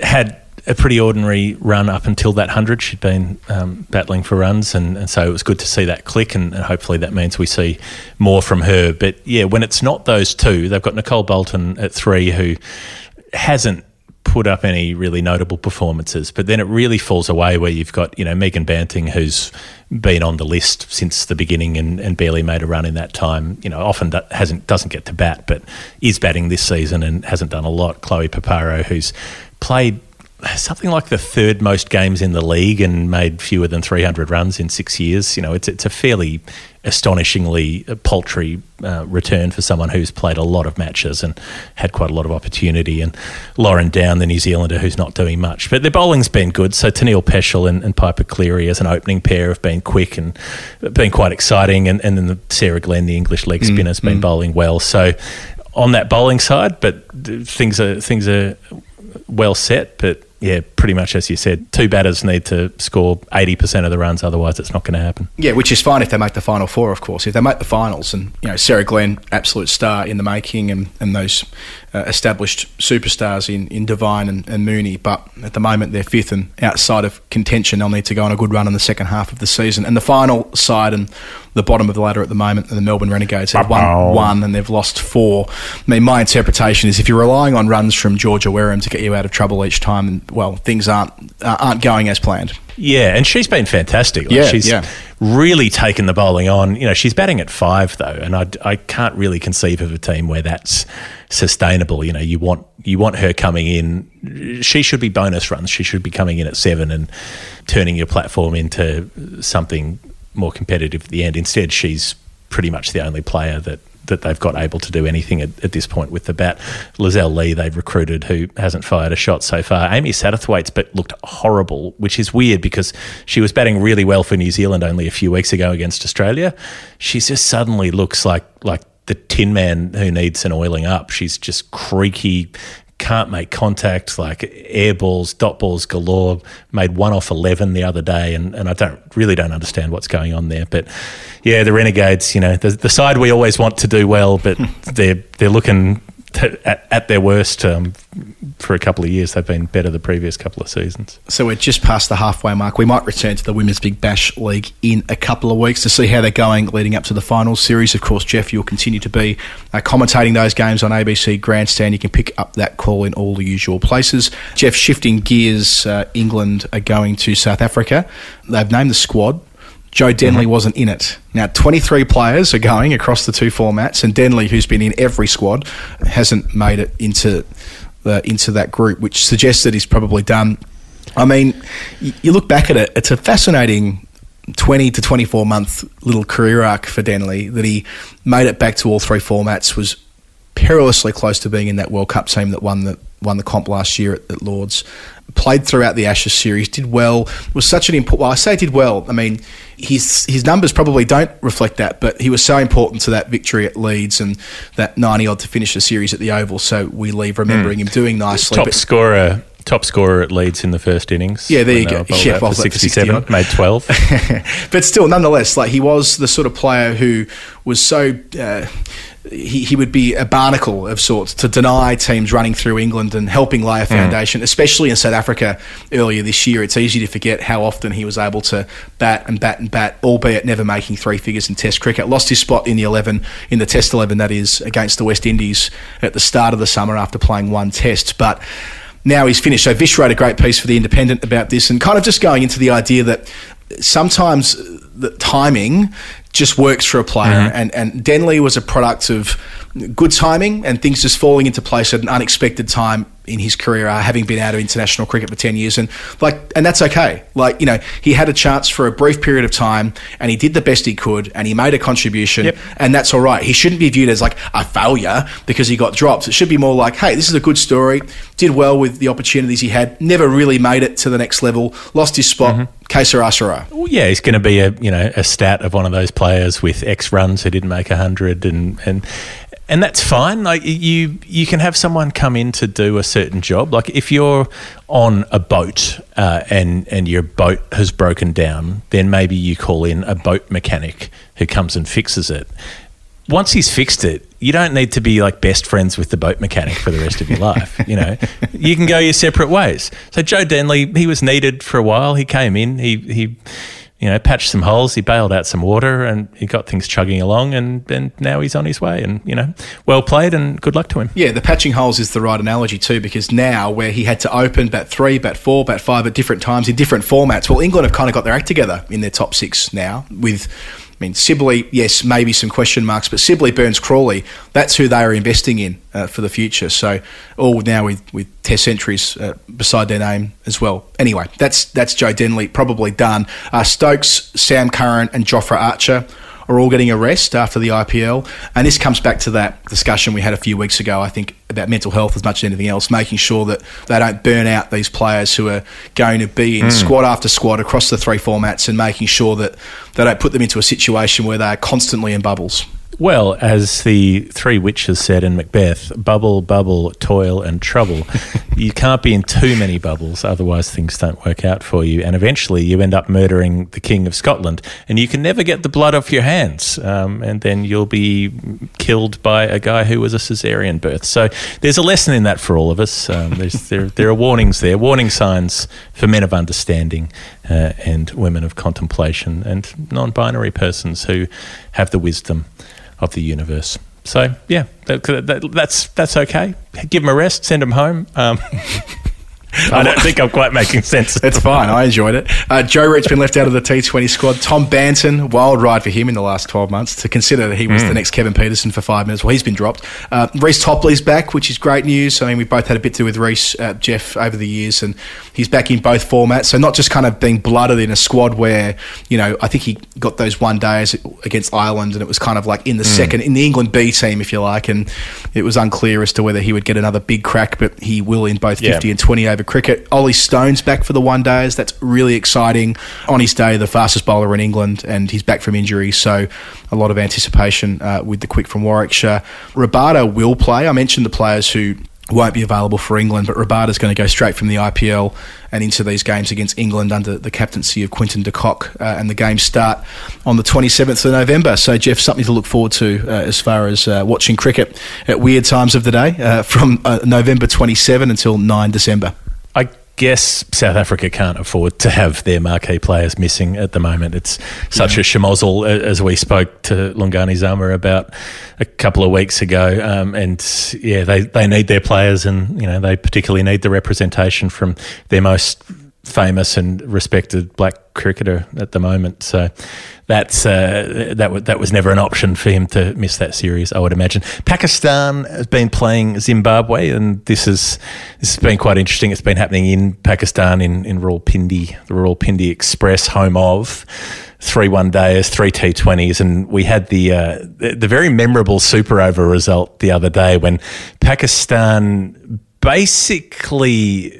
had a pretty ordinary run up until that 100. She'd been battling for runs, and so it was good to see that click, and hopefully that means we see more from her. But yeah, when it's not those two, they've got Nicole Bolton at 3, who hasn't put up any really notable performances, but then it really falls away where you've got Megan Banting, who's been on the list since the beginning and barely made a run in that time. Often doesn't get to bat, but is batting this season and hasn't done a lot. Chloe Paparo, who's played something like the third most games in the league and made fewer than 300 runs in 6 years. It's a fairly astonishingly paltry return for someone who's played a lot of matches and had quite a lot of opportunity. And Lauren Down, the New Zealander, who's not doing much. But their bowling's been good. So Tennealle Peschel and Piper Cleary as an opening pair have been quick and been quite exciting. And then Sarah Glenn, the English leg spinner, has been bowling well. So on that bowling side, but things are well set, but yeah, pretty much as you said, two batters need to score 80% of the runs, otherwise it's not going to happen. Yeah, which is fine if they make the final four, of course. If they make the finals, and Sarah Glenn, absolute star in the making, and those established superstars in Devine and Mooney, but at the moment they're fifth and outside of contention. They'll need to go on a good run in the second half of the season. And the final side and the bottom of the ladder at the moment, the Melbourne Renegades, have won one and they've lost four. I mean, my interpretation is if you're relying on runs from Georgia Wareham to get you out of trouble each time, then, well, things aren't going as planned. Yeah, and she's been fantastic. She's really taken the bowling on. She's batting at 5 though, and I can't really conceive of a team where that's sustainable. You want her coming in. She should be bonus runs. She should be coming in at 7 and turning your platform into something more competitive at the end. Instead, she's pretty much the only player that they've got able to do anything at this point with the bat. Lizelle Lee, they've recruited, who hasn't fired a shot so far. Amy Satterthwaite's but looked horrible, which is weird because she was batting really well for New Zealand only a few weeks ago against Australia. She just suddenly looks like the Tin Man who needs an oiling up. She's just creaky, can't make contact, like air balls, dot balls galore. Made one off 11 the other day, and I don't understand what's going on there. But yeah, the Renegades, the side we always want to do well, but they're looking at their worst. For a couple of years, they've been better the previous couple of seasons. So we're just past the halfway mark. We might return to the Women's Big Bash League in a couple of weeks to see how they're going leading up to the finals series. Of course, Jeff, you'll continue to be commentating those games on ABC Grandstand. You can pick up that call in all the usual places. Jeff, shifting gears, England are going to South Africa. They've named the squad. Joe Denly wasn't in it. Now, 23 players are going across the two formats, and Denly, who's been in every squad, hasn't made it into that group, which suggests that he's probably done. I mean, you look back at it, it's a fascinating 20 to 24-month little career arc for Denly, that he made it back to all three formats, was perilously close to being in that World Cup team that won the won the comp last year at Lords, played throughout the Ashes series, did well, was such an important... Well, I say did well. I mean, his numbers probably don't reflect that, but he was so important to that victory at Leeds and that 90-odd to finish the series at the Oval, so we leave remembering him doing nicely. Top scorer at Leeds in the first innings. Yeah, there you go. Yeah, well, 67, made 12. But still, nonetheless, like, he was the sort of player who was so... He would be a barnacle of sorts to deny teams running through England and helping lay a foundation, especially in South Africa earlier this year. It's easy to forget how often he was able to bat, albeit never making three figures in Test cricket. Lost his spot in the Test 11, that is, against the West Indies at the start of the summer after playing one Test. But now he's finished. So Vish wrote a great piece for The Independent about this and kind of just going into the idea that sometimes the timing just works for a player, and Denley was a product of good timing and things just falling into place at an unexpected time in his career, having been out of international cricket for 10 years, and that's okay. Like, you know, he had a chance for a brief period of time, and he did the best he could, and he made a contribution, and that's all right. He shouldn't be viewed as like a failure because he got dropped. It should be more like, hey, this is a good story. Did well with the opportunities he had. Never really made it to the next level. Lost his spot. Que sera, sera. Well, yeah, he's going to be a stat of one of those players with X runs who didn't make 100, and that's fine. Like, you can have someone come in to do a certain job. Like, if you're on a boat and your boat has broken down, then maybe you call in a boat mechanic who comes and fixes it. Once he's fixed it, you don't need to be like best friends with the boat mechanic for the rest of your life. You know, you can go your separate ways. So Joe Denly, he was needed for a while. He came in. He patched some holes, he bailed out some water, and he got things chugging along, and now he's on his way, and, well played and good luck to him. Yeah, the patching holes is the right analogy too, because now where he had to open bat 3, bat 4, bat 5 at different times in different formats, well, England have kind of got their act together in their top six now with... I mean, Sibley, yes, maybe some question marks, but Sibley, Burns, Crawley, that's who they are investing in for the future. So all now with Test centuries beside their name as well. Anyway, that's Joe Denley probably done. Stokes, Sam Curran and Jofra Archer are all getting a rest after the IPL. And this comes back to that discussion we had a few weeks ago, I think, about mental health as much as anything else, making sure that they don't burn out these players who are going to be in squad after squad across the three formats, and making sure that they don't put them into a situation where they are constantly in bubbles. Well, as the three witches said in Macbeth, bubble, bubble, toil and trouble. You can't be in too many bubbles, otherwise things don't work out for you, and eventually you end up murdering the King of Scotland, and you can never get the blood off your hands, and then you'll be killed by a guy who was a caesarean birth. So there's a lesson in that for all of us. There are warnings there, warning signs for men of understanding and women of contemplation and non-binary persons who have the wisdom of the universe. So yeah, that's okay. Give them a rest, send them home. I don't think I'm quite making sense. It's fine. I enjoyed it. Joe Root's been left out of the T20 squad. Tom Banton, wild ride for him in the last 12 months. To consider that he was the next Kevin Peterson for 5 minutes. Well, he's been dropped. Rhys Topley's back, which is great news. I mean, we've both had a bit to do with Rhys, Jeff, over the years, and he's back in both formats. So not just kind of being blooded in a squad where, I think he got those 1 days against Ireland, and it was kind of like in the second, in the England B team, if you like, and it was unclear as to whether he would get another big crack, but he will in both 50 and 20 over cricket. Ollie Stone's back for the 1 days. That's really exciting. On his day, the fastest bowler in England, and he's back from injury, so a lot of anticipation with the quick from Warwickshire. Rabada will play. I mentioned the players who won't be available for England, but Rabada's going to go straight from the IPL and into these games against England under the captaincy of Quinton de Kock, and the games start on the 27th of November. So, Jeff, something to look forward to as far as watching cricket at weird times of the day from November 27 until 9 December. I guess South Africa can't afford to have their marquee players missing at the moment. It's such a schmozzle, as we spoke to Lungani Zama about a couple of weeks ago. They need their players, and they particularly need the representation from their most famous and respected black cricketer at the moment. So that's that was never an option for him to miss that series, I would imagine. Pakistan has been playing Zimbabwe, and this has been quite interesting. It's been happening in Pakistan in Rawalpindi, the Rawalpindi Express, home of 3 one-dayers, 3 T20s, and we had the very memorable Super Over result the other day when Pakistan basically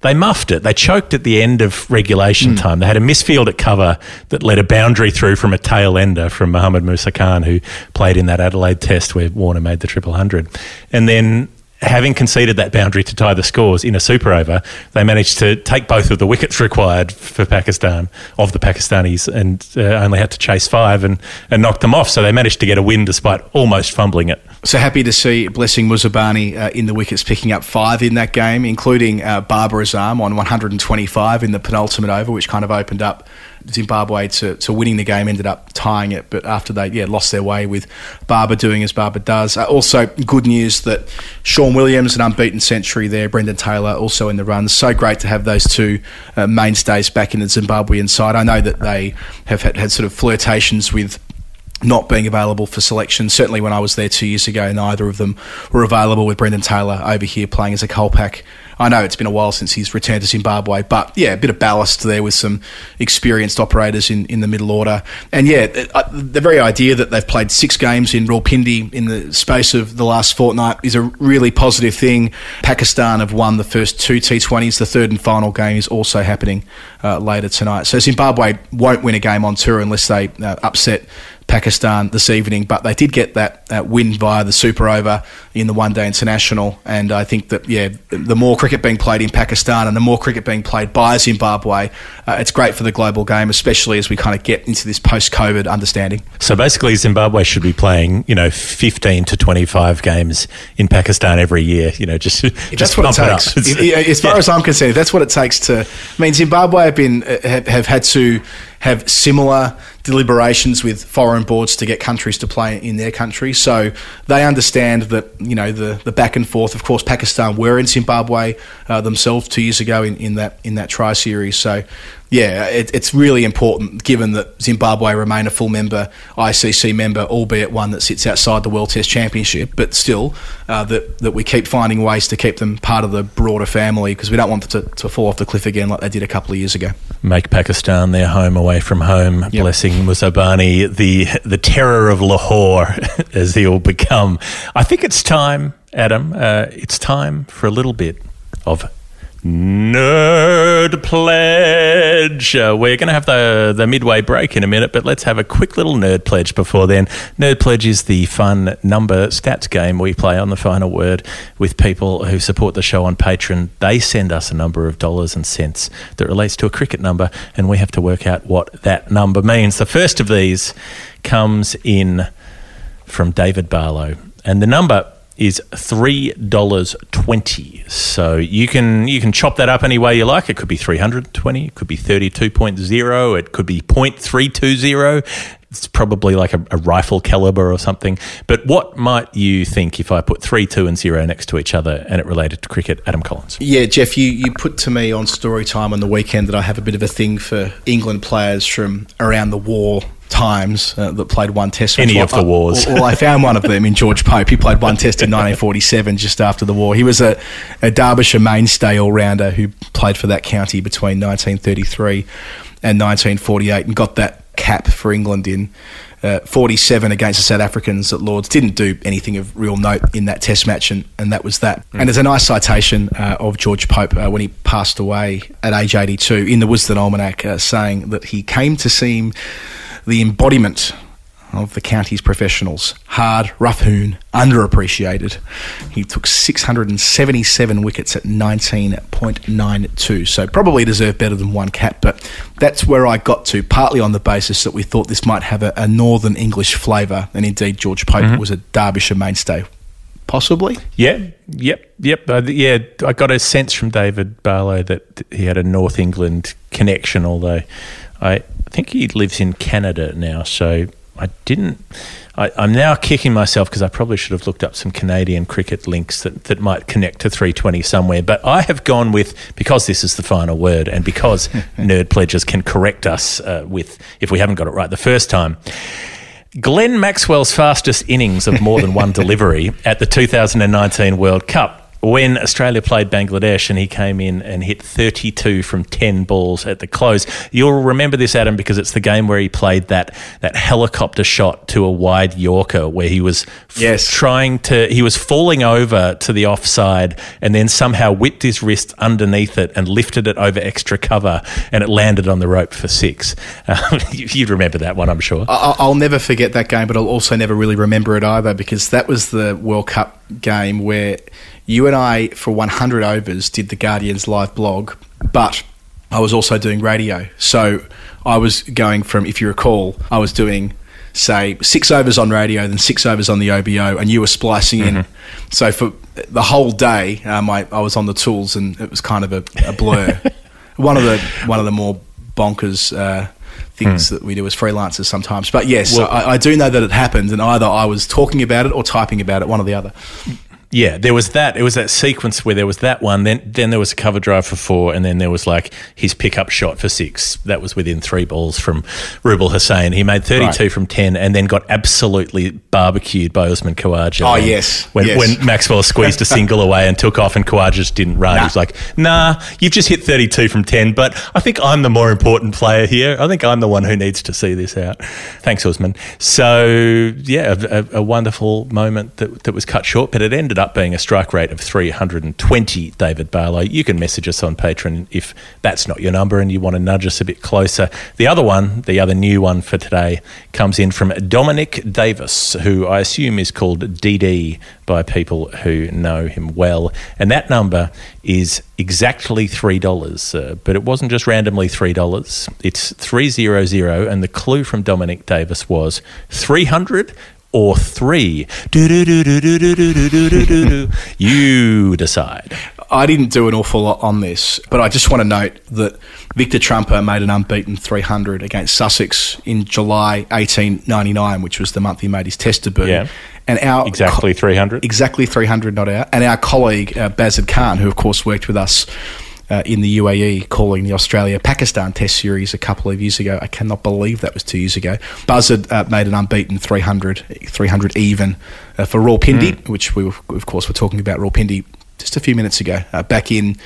they muffed it. They choked at the end of regulation time. They had a misfield at cover that led a boundary through from a tail ender from Mohammad Musa Khan, who played in that Adelaide test where Warner made the 300. And then, having conceded that boundary to tie the scores in a super over, they managed to take both of the wickets required for Pakistan, of the Pakistanis, and only had to chase five and knock them off. So they managed to get a win despite almost fumbling it. So happy to see Blessing Muzabani in the wickets, picking up five in that game, including Babar Azam on 125 in the penultimate over, which kind of opened up Zimbabwe to winning the game, ended up tying it. But after they lost their way with Barber doing as Barber does. Also, good news that Sean Williams, an unbeaten century there, Brendan Taylor also in the run. So great to have those two mainstays back in the Zimbabwean side. I know that they have had sort of flirtations with not being available for selection. Certainly when I was there 2 years ago, neither of them were available, with Brendan Taylor over here playing as a coal pack. I know it's been a while since he's returned to Zimbabwe, but a bit of ballast there with some experienced operators in the middle order. And the very idea that they've played six games in Rawalpindi in the space of the last fortnight is a really positive thing. Pakistan have won the first two T20s. The third and final game is also happening later tonight. So Zimbabwe won't win a game on tour unless they upset Pakistan this evening, but they did get that win via the super over in the one-day international. And I think that, the more cricket being played in Pakistan and the more cricket being played by Zimbabwe, it's great for the global game, especially as we kind of get into this post-COVID understanding. So basically Zimbabwe should be playing, 15 to 25 games in Pakistan every year, just what it takes. As far as I'm concerned, if that's what it takes Zimbabwe have had to have similar deliberations with foreign boards to get countries to play in their country. So they understand that, the back and forth. Of course, Pakistan were in Zimbabwe themselves 2 years ago in that tri-series. So, it's really important, given that Zimbabwe remain a full member, ICC member, albeit one that sits outside the World Test Championship, but still that we keep finding ways to keep them part of the broader family, because we don't want them to fall off the cliff again like they did a couple of years ago. Make Pakistan their home away from home. Yep. Blessing Muzabani, the terror of Lahore, as he'll become. I think it's time, Adam, it's time for a little bit of Nerd Pledge. We're going to have the midway break in a minute, but let's have a quick little Nerd Pledge before then. Nerd Pledge is the fun number stats game we play on The Final Word with people who support the show on Patreon. They send us a number of dollars and cents that relates to a cricket number, and we have to work out what that number means. The first of these comes in from David Barlow, and the number is $3.20. So you can chop that up any way you like. It could be 320, it could be 32.0, it could be 0.320. It's probably like a rifle caliber or something. But what might you think if I put 3, 2 and 0 next to each other and it related to cricket, Adam Collins? Yeah, Jeff, you put to me on Story Time on the weekend that I have a bit of a thing for England players from around the war times that played one test. Any of the wars. Well, I found one of them in George Pope. He played one test in 1947, just after the war. He was a Derbyshire mainstay all-rounder who played for that county between 1933 and 1948 and got that cap for England in 47 against the South Africans at Lord's. Didn't do anything of real note in that test match, and that was that. And there's a nice citation of George Pope when he passed away at age 82 in the Wisden Almanac, saying that he came to seem the embodiment of the county's professionals, hard, rough-hewn, underappreciated. He took 677 wickets at 19.92, so probably deserved better than one cap, but that's where I got to, partly on the basis that we thought this might have a Northern English flavour, and indeed George Pope was a Derbyshire mainstay. Possibly? Yeah, yep. I got a sense from David Barlow that he had a North England connection, although I think he lives in Canada now, so I'm now kicking myself because I probably should have looked up some Canadian cricket links that might connect to 320 somewhere. But I have gone with, because this is The Final Word and because Nerd Pledgers can correct us with if we haven't got it right the first time, Glenn Maxwell's fastest innings of more than one delivery at the 2019 World Cup. when Australia played Bangladesh and he came in and hit 32 from 10 balls at the close. You'll remember this, Adam, because it's the game where he played that helicopter shot to a wide Yorker where he was he was falling over to the offside and then somehow whipped his wrist underneath it and lifted it over extra cover and it landed on the rope for six. You'd remember that one, I'm sure. I'll never forget that game, but I'll also never really remember it either, because that was the World Cup game where you and I, for 100 overs, did the Guardian's live blog, but I was also doing radio. So I was going from, if you recall, I was doing, say, 6 overs on radio, then 6 overs on the OBO, and you were splicing in. So for the whole day, I was on the tools, and it was kind of a blur. one of the more bonkers things that we do as freelancers sometimes. But yes, well, I do know that it happened, and either I was talking about it or typing about it, one or the other. Yeah, there was that. It was that sequence where there was that one, then there was a cover drive for 4, and then there was like his pickup shot for 6. That was within 3 balls from Rubel Hussain. He made 32 from 10 and then got absolutely barbecued by Usman Khawaja. Oh, yes. When Maxwell squeezed a single away and took off and Khawaja just didn't run. Nah. He was like, nah, you've just hit 32 from 10, but I think I'm the more important player here. I think I'm the one who needs to see this out. Thanks, Usman. So, yeah, a wonderful moment that was cut short, but it ended up being a strike rate of 320, David Barlow. You can message us on Patreon if that's not your number and you want to nudge us a bit closer. The other new one for today, comes in from Dominic Davis, who I assume is called DD by people who know him well. And that number is exactly $3, but it wasn't just randomly $3. It's 300, and the clue from Dominic Davis was 300 or 3. You decide. I didn't do an awful lot on this, but I just want to note that Victor Trumper made an unbeaten 300 against Sussex in July 1899, which was the month he made his test debut. Yeah. And our exactly 300. Exactly 300, not our. And our colleague, Bazid Khan, who, of course, worked with us in the UAE calling the Australia-Pakistan Test Series a couple of years ago. I cannot believe that was 2 years ago. Buzzard made an unbeaten 300 even for Rawalpindi, which we, of course, were talking about Rawalpindi just a few minutes ago, back in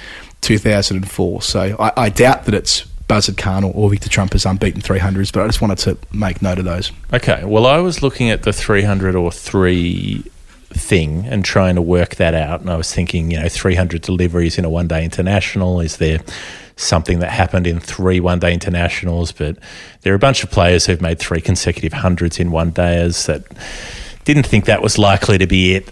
2004. So I doubt that it's Buzzard Khan or Victor Trumper's unbeaten 300s, but I just wanted to make note of those. Okay, well, I was looking at the 300 or 3 thing and trying to work that out, and I was thinking, 300 deliveries in a one-day international. Is there something that happened in 3 one-day internationals? But there are a bunch of players who've made 3 consecutive hundreds in one-dayers. That didn't think that was likely to be it,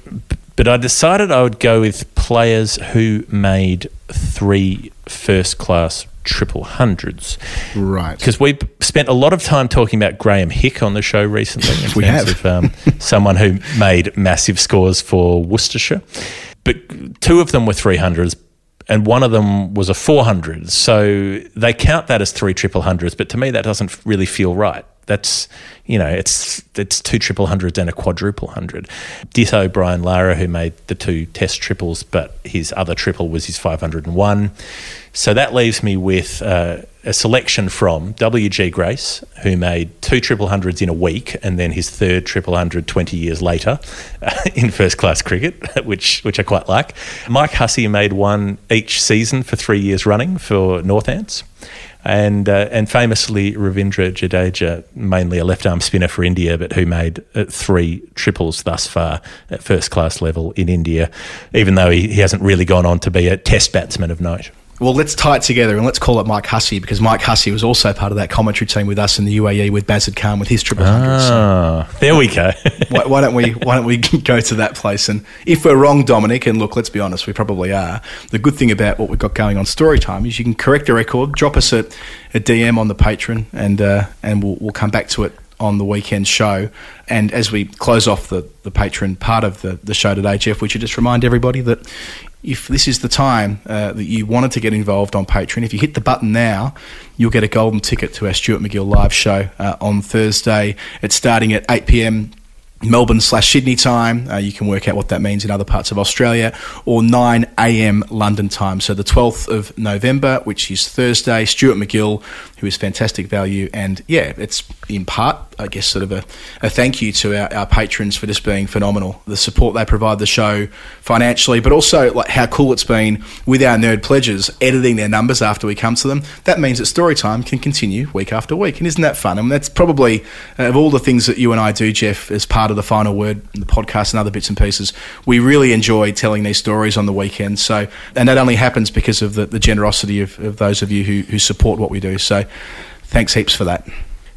but I decided I would go with players who made 3 first-class triple hundreds. Right. Because we spent a lot of time talking about Graham Hick on the show recently in terms of someone who made massive scores for Worcestershire. But 2 of them were 300s and one of them was a 400. So they count that as 3 triple hundreds, but to me that doesn't really feel right. That's, it's 2 triple hundreds and a quadruple hundred. Ditto Brian Lara, who made the 2 test triples, but his other triple was his 501. So that leaves me with a selection from W.G. Grace, who made 2 triple hundreds in a week and then his 3rd triple hundred 20 years later in first-class cricket, which I quite like. Mike Hussey made 1 each season for 3 years running for Northants. And famously, Ravindra Jadeja, mainly a left-arm spinner for India, but who made 3 triples thus far at first-class level in India, even though he hasn't really gone on to be a test batsman of note. Well, let's tie it together and let's call it Mike Hussey, because Mike Hussey was also part of that commentary team with us in the UAE with Bazid Khan with his triple hundreds. Ah, so, there we go. why don't we go to that place? And if we're wrong, Dominic, and look, let's be honest, we probably are. The good thing about what we've got going on Story Time is you can correct the record, drop us a DM on the Patreon, and we'll come back to it on the weekend show. And as we close off the Patreon part of the show today, Jeff, we should just remind everybody that if this is the time that you wanted to get involved on Patreon, if you hit the button now, you'll get a golden ticket to our Stuart MacGill live show on Thursday. It's starting at 8 p.m. Melbourne / Sydney time. You can work out what that means in other parts of Australia, or 9 a.m. London time. So the 12th of November, which is Thursday, Stuart MacGill, who is fantastic value. And yeah, it's in part, I guess, sort of a thank you to our patrons for just being phenomenal. The support they provide the show financially, but also like how cool it's been with our nerd pledges, editing their numbers after we come to them. That means that story time can continue week after week. And isn't that fun? I mean, that's probably, of all the things that you and I do, Jeff, as part of the final word, the podcast and other bits and pieces, we really enjoy telling these stories on the weekend. So, and that only happens because of the generosity of those of you who support what we do. So thanks heaps for that.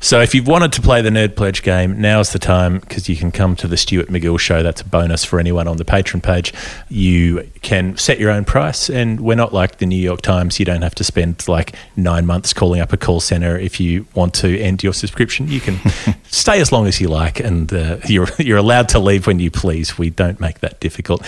So if you've wanted to play the Nerd Pledge game, now's the time, because you can come to the Stuart MacGill show. That's a bonus for anyone on the Patreon page. You can set your own price, and we're not like the New York Times. You don't have to spend like 9 months calling up a call centre if you want to end your subscription. You can stay as long as you like, and you're allowed to leave when you please. We don't make that difficult.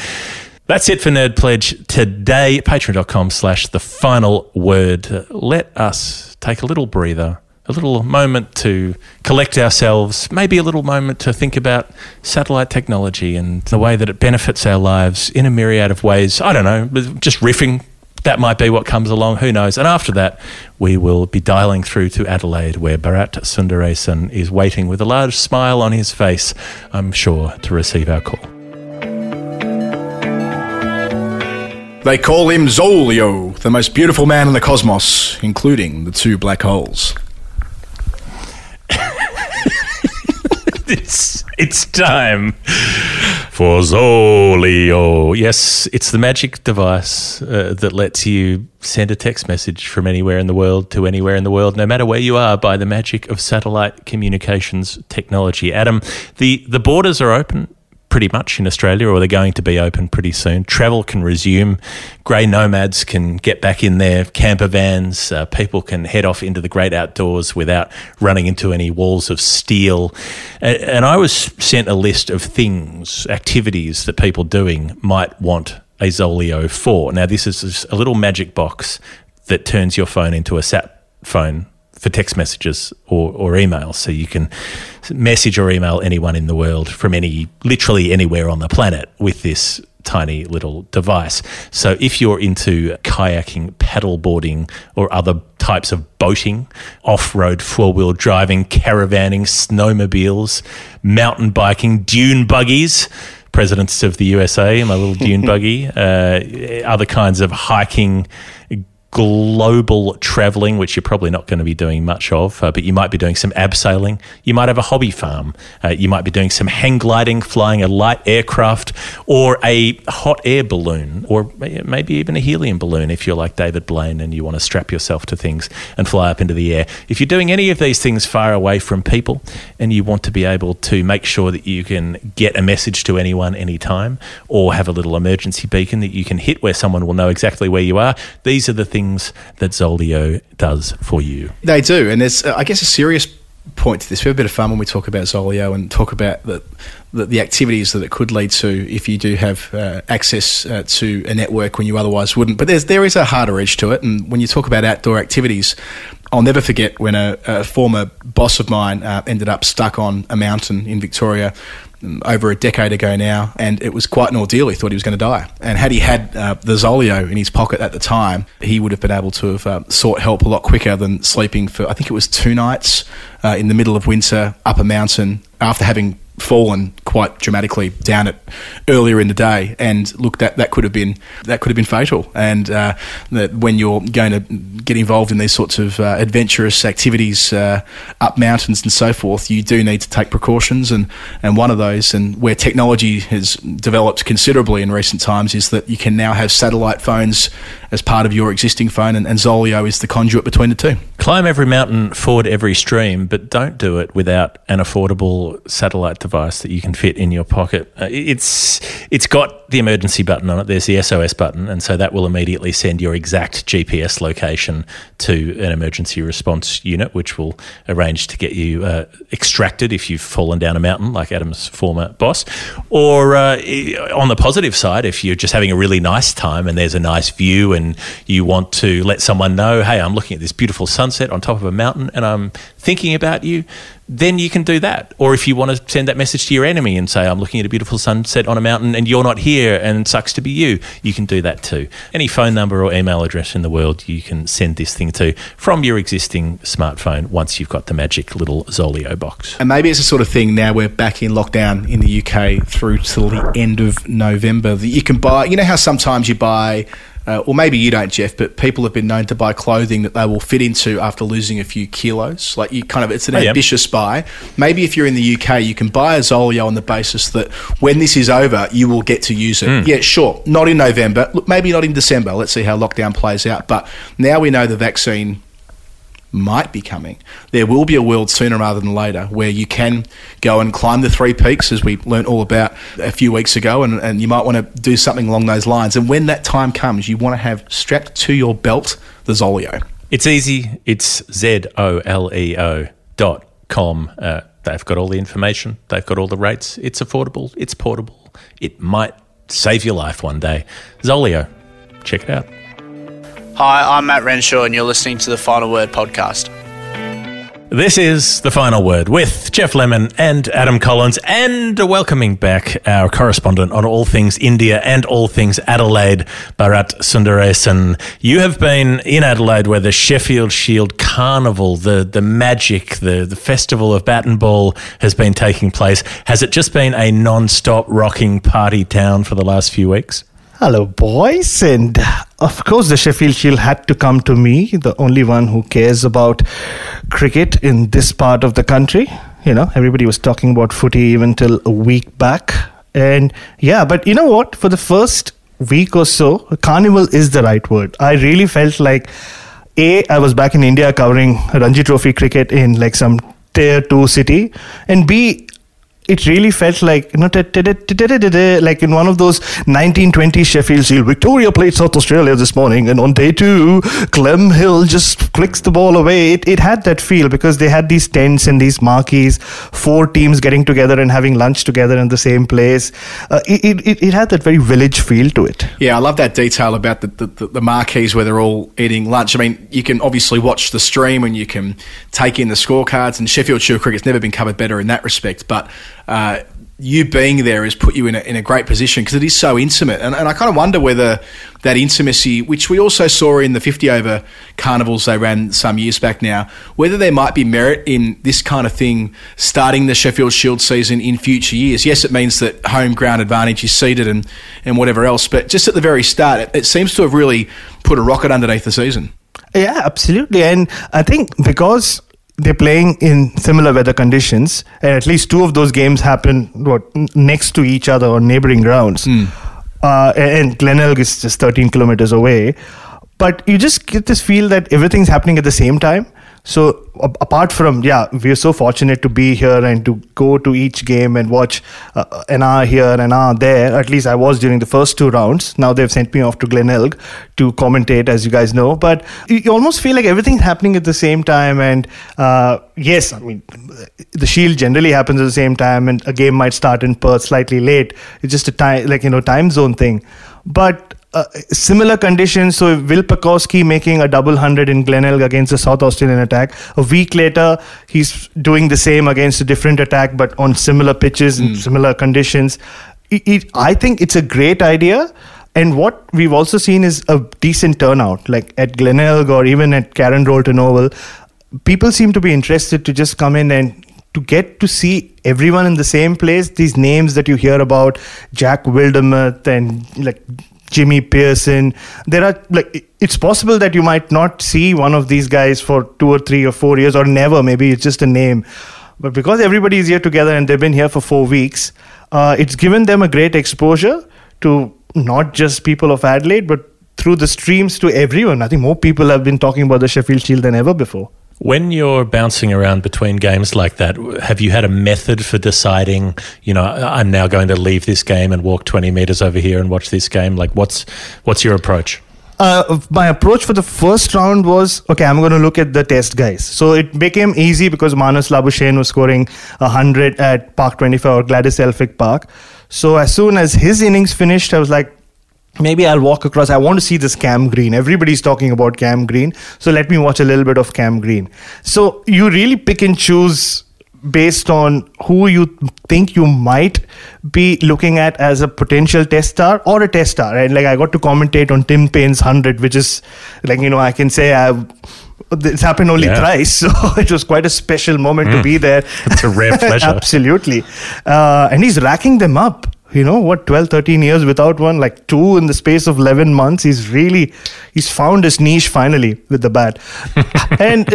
That's it for Nerd Pledge today. Patreon.com/thefinalword. Let us take a little breather, a little moment to collect ourselves, maybe a little moment to think about satellite technology and the way that it benefits our lives in a myriad of ways. I don't know, just riffing. That might be what comes along, who knows. And after that, we will be dialing through to Adelaide, where Bharat Sundaresan is waiting with a large smile on his face, I'm sure, to receive our call. They call him Zolio, the most beautiful man in the cosmos, including the two black holes. It's time for Zolio. Yes, it's the magic device that lets you send a text message from anywhere in the world to anywhere in the world, no matter where you are, by the magic of satellite communications technology. Adam, the borders are open pretty much in Australia, or they're going to be open pretty soon. Travel can resume. Grey nomads can get back in their camper vans. People can head off into the great outdoors without running into any walls of steel. And I was sent a list of things, activities that people doing might want a Zolio for. Now, this is a little magic box that turns your phone into a sat phone for text messages or emails, so you can message or email anyone in the world from literally anywhere on the planet with this tiny little device. So if you're into kayaking, paddleboarding, or other types of boating, off-road four-wheel driving, caravanning, snowmobiles, mountain biking, dune buggies, presidents of the USA, my little dune buggy, other kinds of hiking, global travelling, which you're probably not going to be doing much of, but you might be doing some abseiling. You might have a hobby farm. You might be doing some hang gliding, flying a light aircraft or a hot air balloon, or maybe even a helium balloon if you're like David Blaine and you want to strap yourself to things and fly up into the air. If you're doing any of these things far away from people and you want to be able to make sure that you can get a message to anyone anytime, or have a little emergency beacon that you can hit where someone will know exactly where you are, these are the things that Zolio does for you. They do, and there's, I guess, a serious point to this. We have a bit of fun when we talk about Zolio and talk about the activities that it could lead to if you do have access to a network when you otherwise wouldn't. But there is a harder edge to it, and when you talk about outdoor activities, I'll never forget when a former boss of mine ended up stuck on a mountain in Victoria over a decade ago now, and it was quite an ordeal. He thought he was going to die. And had he had the Zolio in his pocket at the time, he would have been able to have sought help a lot quicker than sleeping for, I think it was 2 nights in the middle of winter up a mountain after having fallen quite dramatically down it earlier in the day. And look, that could have been fatal. And that when you're going to get involved in these sorts of adventurous activities up mountains and so forth, you do need to take precautions, and one of those, and where technology has developed considerably in recent times, is that you can now have satellite phones as part of your existing phone, and Zolio is the conduit between the two. Climb every mountain, ford every stream, but don't do it without an affordable satellite device that you can fit in your pocket. It's got the emergency button on it. There's the SOS button, and so that will immediately send your exact GPS location to an emergency response unit, which will arrange to get you extracted if you've fallen down a mountain like Adam's former boss. Or on the positive side, if you're just having a really nice time and there's a nice view and you want to let someone know, hey, I'm looking at this beautiful sunset on top of a mountain and I'm thinking about you, then you can do that. Or if you want to send that message to your enemy and say, I'm looking at a beautiful sunset on a mountain and you're not here and it sucks to be you, you can do that too. Any phone number or email address in the world you can send this thing to from your existing smartphone once you've got the magic little Zolio box. And maybe it's the sort of thing now we're back in lockdown in the UK through till the end of November that you can buy, you know how sometimes you buy... or maybe you don't, Jeff, but people have been known to buy clothing that they will fit into after losing a few kilos. Like you kind of, it's an ambitious buy. Maybe if you're in the UK, you can buy a Zolio on the basis that when this is over, you will get to use it. Yeah, sure. Not in November. Look, maybe not in December. Let's see how lockdown plays out. But now we know the vaccine might be coming. There will be a world sooner rather than later where you can go and climb the three peaks, as we learnt all about a few weeks ago, and you might want to do something along those lines. And when that time comes, you want to have strapped to your belt the Zolio. It's easy. It's ZOLEO.com. They've got all the information. They've got all the rates. It's affordable. It's portable. It might save your life one day. Zolio. Check it out. Hi, I'm Matt Renshaw and you're listening to The Final Word podcast. This is The Final Word with Jeff Lemon and Adam Collins, and welcoming back our correspondent on all things India and all things Adelaide, Bharat Sundaresan. You have been in Adelaide where the Sheffield Shield Carnival, the magic, the festival of bat and ball has been taking place. Has it just been a non-stop rocking party town for the last few weeks? Hello, boys, and of course the Sheffield Shield had to come to me, the only one who cares about cricket in this part of the country. You know, everybody was talking about footy even till a week back. And yeah, but you know what? For the first week or so, carnival is the right word. I really felt like, A, I was back in India covering Ranji Trophy cricket in like some tier 2 city, and B, it really felt like, you know, like in one of those 1920s Sheffield Shield. Victoria played South Australia this morning, and on day 2, Clem Hill just flicks the ball away. It had that feel because they had these tents and these marquees, 4 teams getting together and having lunch together in the same place. It had that very village feel to it. Yeah, I love that detail about the marquees where they're all eating lunch. I mean, you can obviously watch the stream and you can take in the scorecards, and Sheffield Shield cricket's never been covered better in that respect, but you being there has put you in a great position because it is so intimate. And I kind of wonder whether that intimacy, which we also saw in the 50-over carnivals they ran some years back now, whether there might be merit in this kind of thing starting the Sheffield Shield season in future years. Yes, it means that home ground advantage is seeded and whatever else, but just at the very start, it seems to have really put a rocket underneath the season. Yeah, absolutely. And I think because they're playing in similar weather conditions, and at least 2 of those games happen next to each other or neighbouring grounds. And Glenelg is just 13 kilometres away. But you just get this feel that everything's happening at the same time. So apart from, we're so fortunate to be here and to go to each game and watch an hour here, an hour there. At least I was during the first 2 rounds. Now they've sent me off to Glenelg to commentate, as you guys know. But you almost feel like everything's happening at the same time. And yes, I mean, the Shield generally happens at the same time, and a game might start in Perth slightly late. It's just a time zone thing. But similar conditions, so Will Pekoski making a double 100 in Glenelg against the South Australian attack. A week later, he's doing the same against a different attack but on similar pitches and similar conditions. I think it's a great idea. And what we've also seen is a decent turnout, like at Glenelg or even at Karen Rolton Oval. People seem to be interested to just come in and to get to see everyone in the same place. These names that you hear about, Jack Wildermuth and Jimmy Pearson, there are it's possible that you might not see one of these guys for 2 or 3 or 4 years, or never. Maybe it's just a name, but because everybody is here together and they've been here for 4 weeks, it's given them a great exposure to not just people of Adelaide, but through the streams to everyone. I think more people have been talking about the Sheffield Shield than ever before. When you're bouncing around between games like that, have you had a method for deciding, I'm now going to leave this game and walk 20 metres over here and watch this game? Like, what's your approach? My approach for the first round was, I'm going to look at the test guys. So it became easy because Manas Labuschagne was scoring 100 at Park 25 or Gladys Elphick Park. So as soon as his innings finished, I was like, maybe I'll walk across. I want to see this Cam Green. Everybody's talking about Cam Green. So let me watch a little bit of Cam Green. So you really pick and choose based on who you think you might be looking at as a potential test star or a test star, right? Like I got to commentate on Tim Paine's 100, which is like, you know, I can say it's happened only thrice. So it was quite a special moment to be there. It's a rare pleasure. Absolutely. And he's racking them up. You know, what, 12, 13 years without one, like two in the space of 11 months. He's found his niche finally with the bat. And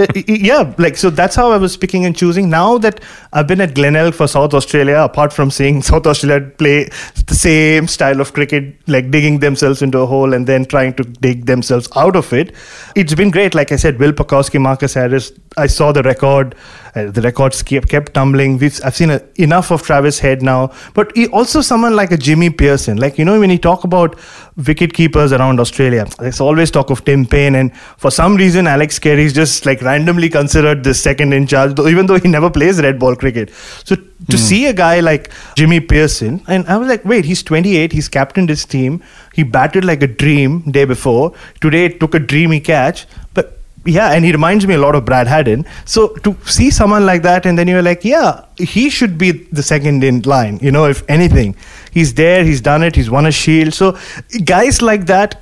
so that's how I was picking and choosing. Now that I've been at Glenelg for South Australia, apart from seeing South Australia play the same style of cricket, like digging themselves into a hole and then trying to dig themselves out of it, it's been great. Like I said, Will Pukowski, Marcus Harris, I saw the record. The records kept tumbling. I've seen enough of Travis Head now. But he also someone like a Jimmy Pearson. Like, you know, when you talk about wicket keepers around Australia, there's always talk of Tim Payne. And for some reason, Alex Carey's just like randomly considered the second in charge, even though he never plays red ball cricket. So to see a guy like Jimmy Pearson, and I was like, wait, he's 28. He's captained his team. He batted like a dream day before. Today, it took a dreamy catch. But yeah, and he reminds me a lot of Brad Haddin. So to see someone like that, and then you're like, yeah, he should be the second in line, you know, if anything. He's there, he's done it, he's won a shield. So guys like that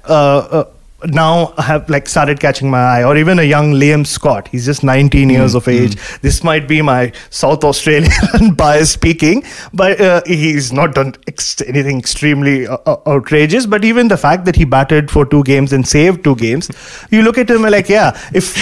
now have like started catching my eye. Or even a young Liam Scott. He's just 19 years of age. This might be my South Australian bias speaking, but he's not done anything extremely outrageous. But even the fact that he batted for two games and saved two games, you look at him and like, yeah, if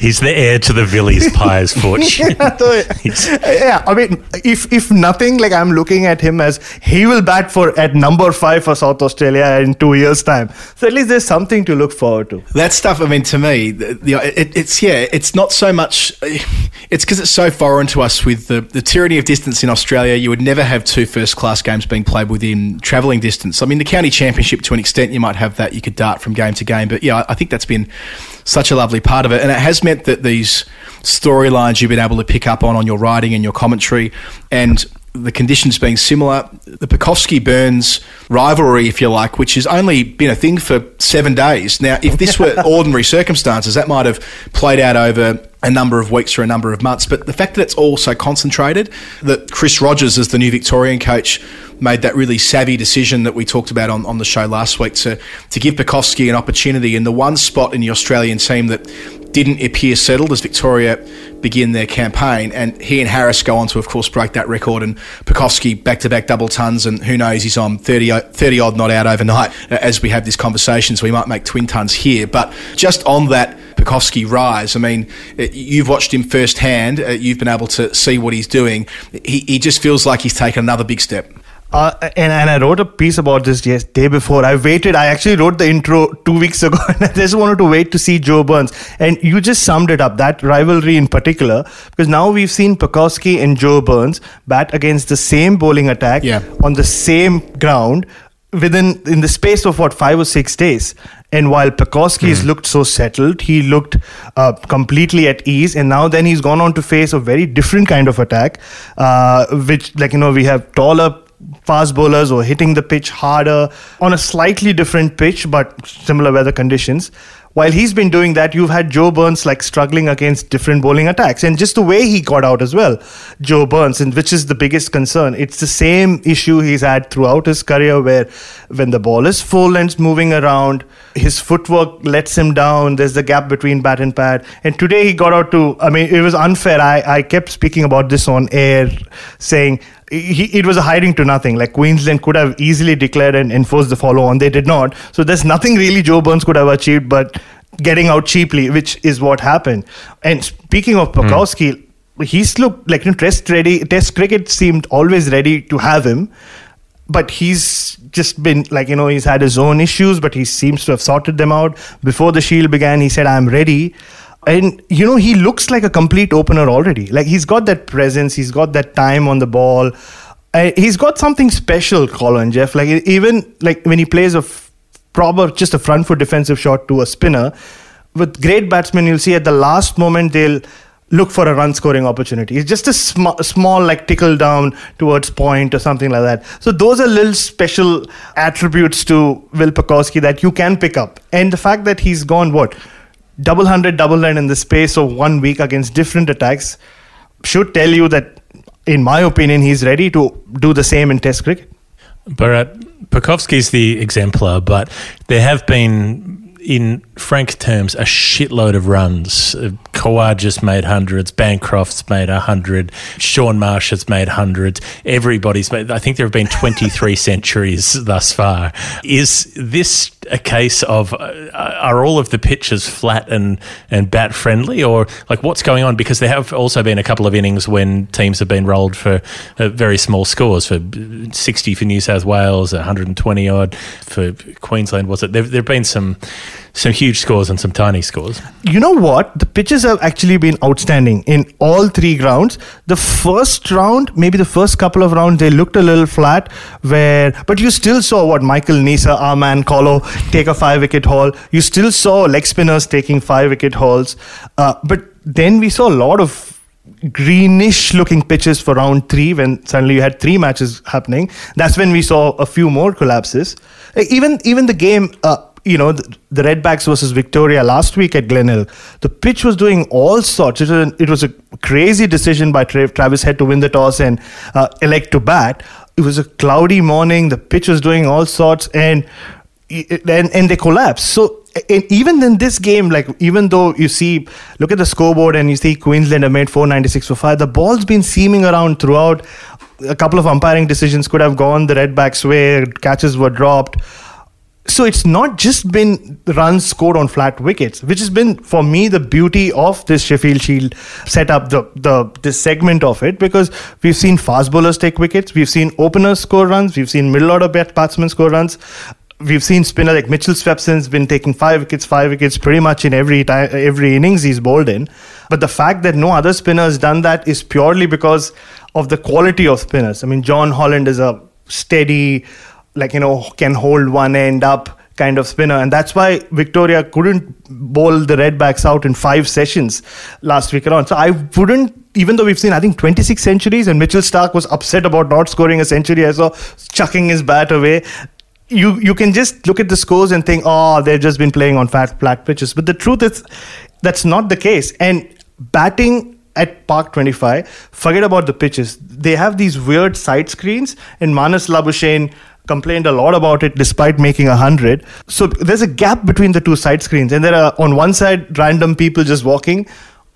he's the heir to the Villiers Pies fortune. I mean, if nothing, like I'm looking at him as he will bat at number 5 for South Australia in 2 years' time. So at least there's something to look forward to. That stuff, I mean, to me, it's not so much. It's because it's so foreign to us with the tyranny of distance in Australia. You would never have two first-class games being played within travelling distance. I mean, the county championship, to an extent, you might have that. You could dart from game to game. But yeah, I think that's been such a lovely part of it. And it has meant that these storylines you've been able to pick up on your writing and your commentary, and the conditions being similar, the Pukowski-Burns rivalry, if you like, which has only been a thing for 7 days. Now, if this were ordinary circumstances, that might have played out over a number of weeks or a number of months. But the fact that it's all so concentrated, that Chris Rogers, as the new Victorian coach, made that really savvy decision that we talked about on the show last week to give Pukowski an opportunity in the one spot in the Australian team that didn't appear settled as Victoria begin their campaign. And he and Harris go on to, of course, break that record, and Pukowski back-to-back double tons, and who knows, he's on 30-odd not out overnight as we have this conversation, so we might make twin tons here. But just on that Pukowski rise, I mean, you've watched him firsthand. You've been able to see what he's doing. He just feels like he's taken another big step. And I wrote a piece about this day before. I actually wrote the intro 2 weeks ago, and I just wanted to wait to see Joe Burns. And you just summed it up, that rivalry in particular, because now we've seen Pukowski and Joe Burns bat against the same bowling attack on the same ground in the space of 5 or 6 days. And while Pukowski's looked so settled, he looked completely at ease. And now then he's gone on to face a very different kind of attack, which, like, you know, we have taller fast bowlers or hitting the pitch harder on a slightly different pitch, but similar weather conditions. While he's been doing that, you've had Joe Burns like struggling against different bowling attacks, and just the way he got out as well, Joe Burns, and which is the biggest concern. It's the same issue he's had throughout his career, where when the ball is full and moving around, his footwork lets him down. There's the gap between bat and pad, and today he got out to. I mean, it was unfair. I kept speaking about this on air, saying it was a hiding to nothing. Like, Queensland could have easily declared and enforced the follow-on. They did not. So there's nothing really Joe Burns could have achieved but getting out cheaply, which is what happened. And speaking of Pukowski, he's looked like, you know, test ready. Test cricket seemed always ready to have him. But he's just been like, you know, he's had his own issues, but he seems to have sorted them out. Before the Shield began, he said, I'm ready. And, you know, he looks like a complete opener already. Like, he's got that presence. He's got that time on the ball. He's got something special, Colin, Jeff. Like, even like when he plays just a front foot defensive shot to a spinner, with great batsmen, you'll see at the last moment, they'll look for a run scoring opportunity. It's just a small like tickle down towards point or something like that. So those are little special attributes to Will Pukowski that you can pick up. And the fact that he's gone, double hundred, double line in the space of 1 week against different attacks, should tell you that, in my opinion, he's ready to do the same in Test cricket. Bharat, Pekowski's the exemplar, but there have been, in frank terms, a shitload of runs. Kawar just made hundreds, Bancroft's made 100, Sean Marsh has made hundreds, everybody's made, I think there have been 23 centuries thus far. Is this a case of, are all of the pitches flat and bat friendly, or like what's going on? Because there have also been a couple of innings when teams have been rolled for very small scores, for 60 for New South Wales, 120 odd for Queensland, was it? There have been some huge scores and some tiny scores. You know what? The pitches have actually been outstanding in all three grounds. The first round, maybe the first couple of rounds, they looked a little flat, but you still saw what Michael Nisa, our man Colo, take a 5-wicket haul. You still saw leg spinners taking 5-wicket hauls. But then we saw a lot of greenish looking pitches for round 3 when suddenly you had 3 matches happening. That's when we saw a few more collapses. Even the game... the Redbacks versus Victoria last week at Glenelg. The pitch was doing all sorts. It was a crazy decision by Travis Head to win the toss and elect to bat. It was a cloudy morning. The pitch was doing all sorts, and they collapsed. So even in this game, even though look at the scoreboard and you see Queensland have made 496 for 5, the ball's been seaming around throughout. A couple of umpiring decisions could have gone the Redbacks' way. Catches were dropped. So it's not just been runs scored on flat wickets, which has been, for me, the beauty of this Sheffield Shield setup, this segment of it, because we've seen fast bowlers take wickets, we've seen openers score runs, we've seen middle order batsmen score runs, we've seen spinner like Mitchell Swepson's been taking 5 wickets pretty much in every innings he's bowled in. But the fact that no other spinner has done that is purely because of the quality of spinners. I mean, John Holland is a steady, can hold one end up kind of spinner. And that's why Victoria couldn't bowl the Redbacks out in 5 sessions last week around. So I wouldn't, even though we've seen, I think, 26 centuries, and Mitchell Starc was upset about not scoring a century, I saw chucking his bat away. You can just look at the scores and think, oh, they've just been playing on flat pitches. But the truth is, that's not the case. And batting at Park 25, forget about the pitches. They have these weird side screens, and Manas Labuschagne complained a lot about it despite making 100. So there's a gap between the two side screens, and there are, on one side, random people just walking.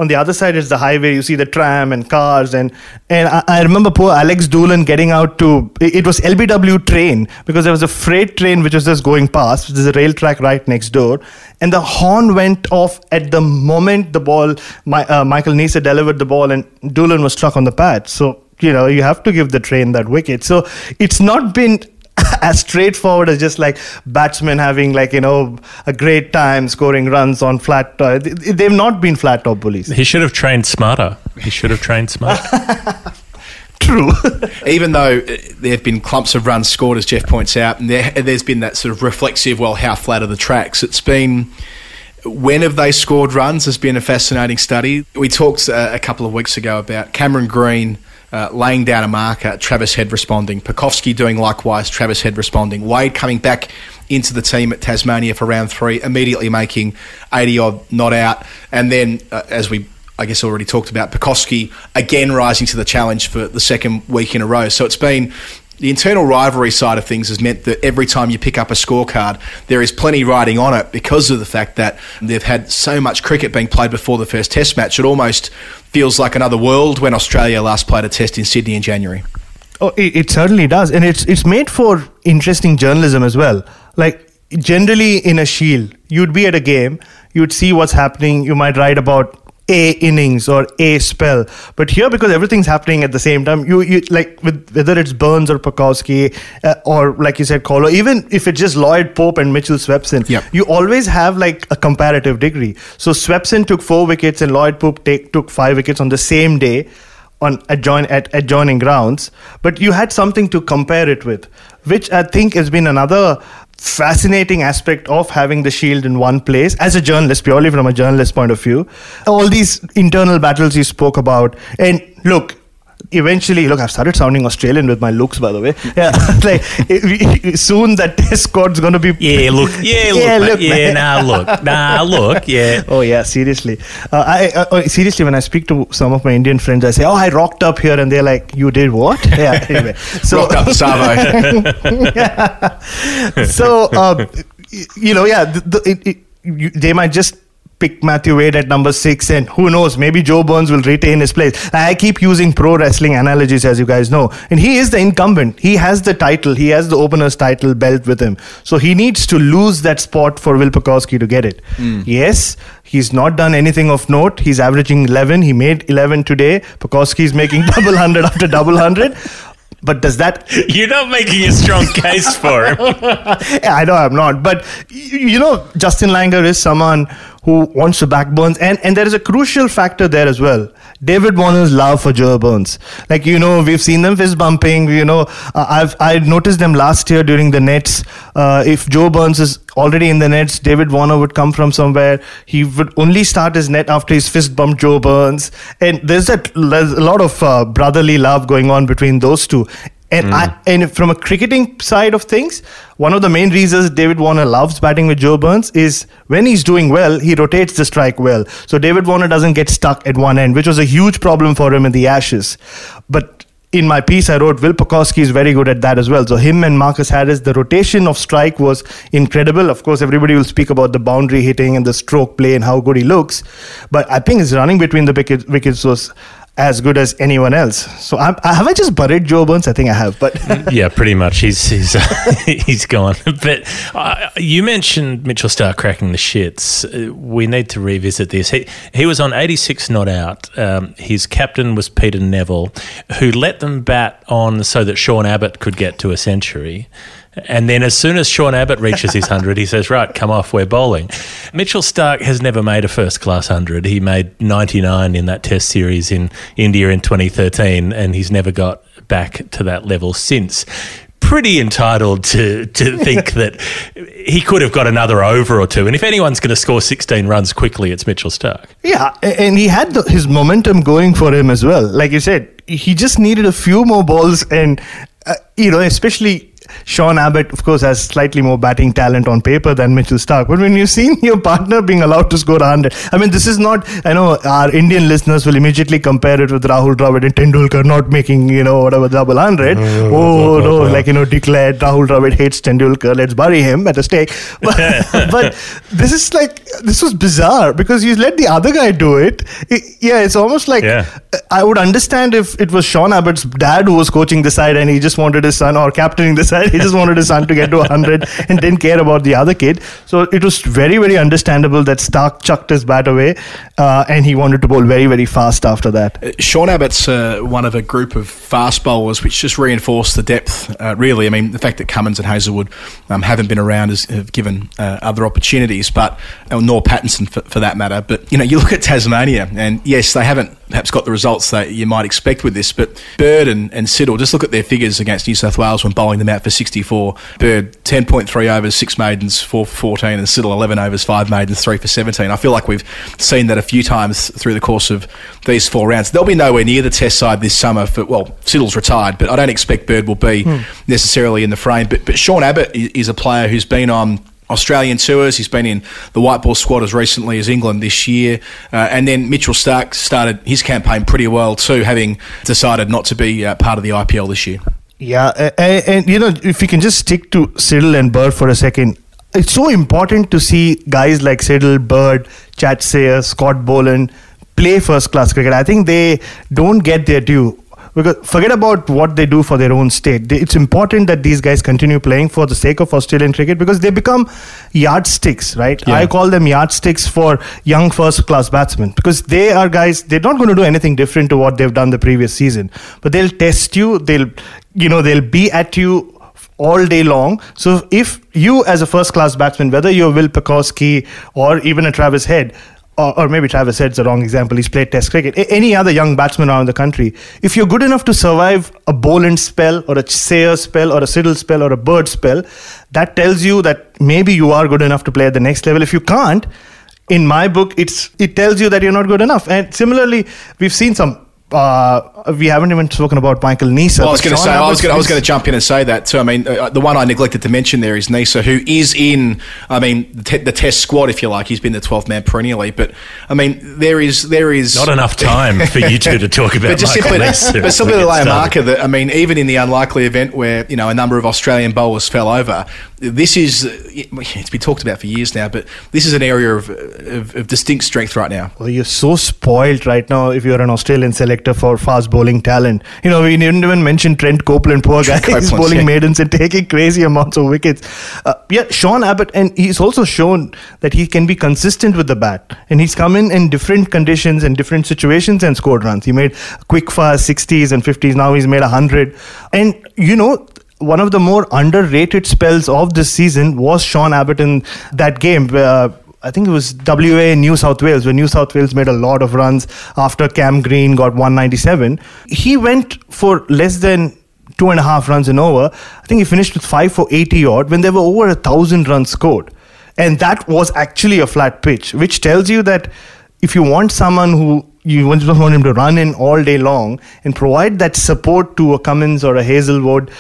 On the other side is the highway. You see the tram and cars, and I remember poor Alex Doolan getting out to, it was LBW train, because there was a freight train which was just going past. There's a rail track right next door, and the horn went off at the moment the ball, Michael Nisa delivered the ball, and Doolan was struck on the pad. So, you have to give the train that wicket. So it's not been as straightforward as just batsmen having a great time scoring runs on flat. They've not been flat top bullies. He should have trained smarter. True. Even though there have been clumps of runs scored, as Jeff points out, and there's been that sort of reflexive, well, how flat are the tracks? It's been... When have they scored runs has been a fascinating study. We talked a couple of weeks ago about Cameron Green laying down a marker, Travis Head responding, Pekowski doing likewise, Travis Head responding, Wade coming back into the team at Tasmania for round 3, immediately making 80-odd not out, and then, as we, I guess, already talked about, Pekowski again rising to the challenge for the second week in a row. So it's been... The internal rivalry side of things has meant that every time you pick up a scorecard, there is plenty riding on it because of the fact that they've had so much cricket being played before the first Test match. It almost feels like another world when Australia last played a Test in Sydney in January. Oh, it certainly does. And it's made for interesting journalism as well. Generally in a Shield, you'd be at a game, you'd see what's happening, you might write about a innings or a spell, but here, because everything's happening at the same time, you like, with whether it's Burns or Pekowski or like you said Colo, even if it's just Lloyd Pope and Mitchell Swepson, yep, you always have a comparative degree. So Swepson took 4 wickets and Lloyd Pope took 5 wickets on the same day on adjoining grounds, but you had something to compare it with, which I think has been another fascinating aspect of having the Shield in one place as a journalist, purely from a journalist point of view. All these internal battles you spoke about, and look, eventually, look, I've started sounding Australian with my looks, by the way. Yeah, like soon that test squad's going to be... Yeah, look, mate. Oh, yeah, seriously. Seriously, when I speak to some of my Indian friends, I say, oh, I rocked up here, and they're like, you did what? Yeah, anyway. So, rocked up, Savo. Yeah. So, you know, yeah, they might just pick Matthew Wade at number 6, and who knows, maybe Joe Burns will retain his place. I keep using pro wrestling analogies, as you guys know, and he is the incumbent. He has the title. He has the opener's title belt with him. So he needs to lose that spot for Will Pekoski to get it. Mm. Yes, he's not done anything of note. He's averaging 11. He made 11 today. Pekoski's making double 100 after double 100. But does that... You're not making a strong case for him. Yeah, I know I'm not. But, you know, Justin Langer is someone who wants to back Burns. And there is a crucial factor there as well. David Warner's love for Joe Burns. Like, you know, we've seen them fist bumping. You know, I noticed them last year during the nets. If Joe Burns is already in the nets, David Warner would come from somewhere. He would only start his net after he's fist bumped Joe Burns. And there's a lot of brotherly love going on between those two. And and from a cricketing side of things, one of the main reasons David Warner loves batting with Joe Burns is when he's doing well, he rotates the strike well. So David Warner doesn't get stuck at one end, which was a huge problem for him in the Ashes. But in my piece, I wrote, Will Pekoski is very good at that as well. So him and Marcus Harris, the rotation of strike was incredible. Of course, everybody will speak about the boundary hitting and the stroke play and how good he looks. But I think his running between the wickets was as good as anyone else. So have I just buried Joe Burns? I think I have. But yeah, pretty much. He's he's gone. But you mentioned Mitchell Starc cracking the shits. We need to revisit this. He was on 86 not out. His captain was Peter Neville, who let them bat on so that Sean Abbott could get to a century. And then as soon as Sean Abbott reaches his 100, he says, right, come off, we're bowling. Mitchell Starc has never made a first-class 100. He made 99 in that test series in India in 2013, and he's never got back to that level since. Pretty entitled to think that he could have got another over or two. And if anyone's going to score 16 runs quickly, it's Mitchell Starc. Yeah, and he had his momentum going for him as well. Like you said, he just needed a few more balls and, you know, especially... Sean Abbott, of course, has slightly more batting talent on paper than Mitchell Starc. But when you've seen your partner being allowed to score 100, I mean, this is not, I know our Indian listeners will immediately compare it with Rahul Dravid and Tendulkar not making, you know, whatever, double 100. No. Like, you know, declared Rahul Dravid hates Tendulkar, let's bury him at a stake. But, but this is like, this was bizarre because you let the other guy do it. It's almost like, I would understand if it was Sean Abbott's dad who was coaching the side and he just wanted his son, or captaining the side. He just wanted his son to get to 100 and didn't care about the other kid. So it was very, very understandable that Starc chucked his bat away and he wanted to bowl very, very fast after that. Sean Abbott's one of a group of fast bowlers which just reinforced the depth, really. I mean, the fact that Cummins and Hazelwood haven't been around have given other opportunities, but nor Pattinson for that matter. But, you know, you look at Tasmania and, yes, they haven't perhaps got the results that you might expect with this, but Bird and Siddle, just look at their figures against New South Wales when bowling them out for 64. Bird, 10.3 overs, 6 maidens, 4 for 14, and Siddle, 11 overs, 5 maidens, 3 for 17. I feel like we've seen that a few times through the course of these four rounds. They'll be nowhere near the test side this summer. Siddle's retired, but I don't expect Bird will be necessarily in the frame. But Sean Abbott is a player who's been on Australian tours. He's been in the white ball squad as recently as England this year. And then Mitchell Starc started his campaign pretty well too, having decided not to be part of the IPL this year. Yeah, and you know, if you can just stick to Siddle and Bird for a second, it's so important to see guys like Siddle, Bird, Chad Sayre, Scott Boland play first-class cricket. I think they don't get their due. Because forget about what they do for their own state. It's important that these guys continue playing for the sake of Australian cricket because they become yardsticks, right? Yeah. I call them yardsticks for young first-class batsmen because they are guys, they're not going to do anything different to what they've done the previous season. But they'll test you, they'll be at you all day long. So if you as a first-class batsman, whether you're Will Pekoski or even a Travis Head, or maybe Travis Head's the wrong example, he's played test cricket, any other young batsman around the country, if you're good enough to survive a Boland spell or a Sayre spell or a Siddle spell or a Bird spell, that tells you that maybe you are good enough to play at the next level. If you can't, in my book, it tells you that you're not good enough. And similarly, we've seen some we haven't even spoken about Michael Nisa. Well, I was going to jump in and say that too. I mean, the one I neglected to mention there is Nisa, who is in, I mean, the test squad, if you like. He's been the 12th man perennially, but I mean, there is not enough time for you two to talk about. But just Michael Nisa, but simply to lay a marker that, I mean, even in the unlikely event where, you know, a number of Australian bowlers fell over, this is, it's been talked about for years now, but this is an area of distinct strength right now. Well, you're so spoiled right now if you're an Australian selector for fast bowling talent. You know, we didn't even mention Trent Copeland, poor guy. He's bowling maidens and taking crazy amounts of wickets. Sean Abbott, and he's also shown that he can be consistent with the bat. And he's come in different conditions and different situations and scored runs. He made quick fast 60s and 50s. Now he's made 100. And, you know, one of the more underrated spells of this season was Sean Abbott in that game where I think it was WA New South Wales, where New South Wales made a lot of runs after Cam Green got 197. He went for less than 2.5 runs an over. I think he finished with 5 for 80 odd when there were over 1,000 runs scored. And that was actually a flat pitch, which tells you that if you want someone who you want him to run in all day long and provide that support to a Cummins or a Hazelwood,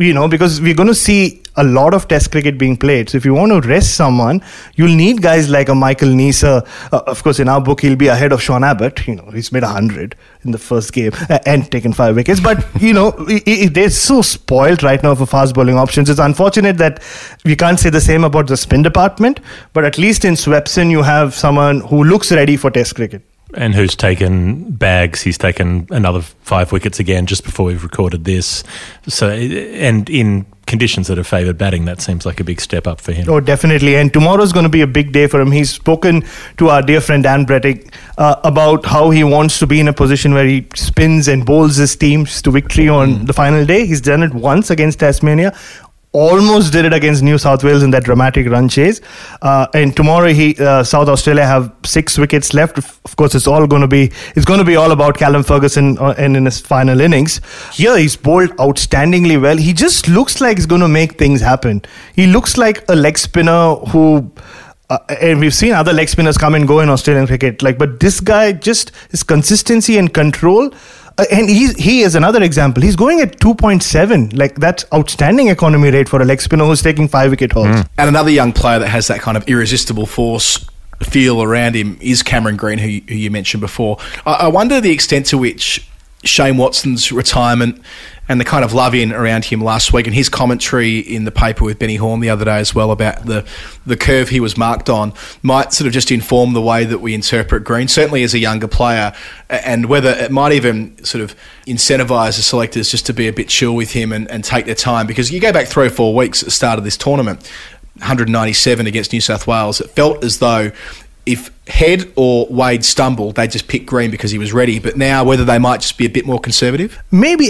you know, because we're going to see a lot of test cricket being played. So if you want to rest someone, you'll need guys like a Michael Nisa. Of course, in our book, he'll be ahead of Sean Abbott. You know, he's made 100 in the first game and taken 5 wickets. But, you know, they're so spoiled right now for fast bowling options. It's unfortunate that we can't say the same about the spin department. But at least in Swepson, you have someone who looks ready for test cricket. And who's taken bags. He's taken another 5 wickets again just before we've recorded this. So, and in conditions that have favoured batting, that seems like a big step up for him. Oh, definitely. And tomorrow's going to be a big day for him. He's spoken to our dear friend Dan Brettig about how he wants to be in a position where he spins and bowls his teams to victory on the final day. He's done it once against Tasmania. Almost did it against New South Wales in that dramatic run chase. And tomorrow, South Australia have 6 wickets left. Of course, it's going to be all about Callum Ferguson and in his final innings. Here, he's bowled outstandingly well. He just looks like he's going to make things happen. He looks like a leg spinner who... and we've seen other leg spinners come and go in Australian cricket. But this guy, just his consistency and control... and he is another example. He's going at 2.7. That's outstanding economy rate for a leg spinner who's taking 5 wicket hauls. And another young player that has that kind of irresistible force feel around him is Cameron Green, who you mentioned before. I wonder the extent to which Shane Watson's retirement and the kind of love-in around him last week and his commentary in the paper with Benny Horne the other day as well about the curve he was marked on might sort of just inform the way that we interpret Green, certainly as a younger player, and whether it might even sort of incentivise the selectors just to be a bit chill with him and take their time. Because you go back 3 or 4 weeks at the start of this tournament, 197 against New South Wales, it felt as though... if Head or Wade stumbled, they just picked Green because he was ready. But now, whether they might just be a bit more conservative? Maybe,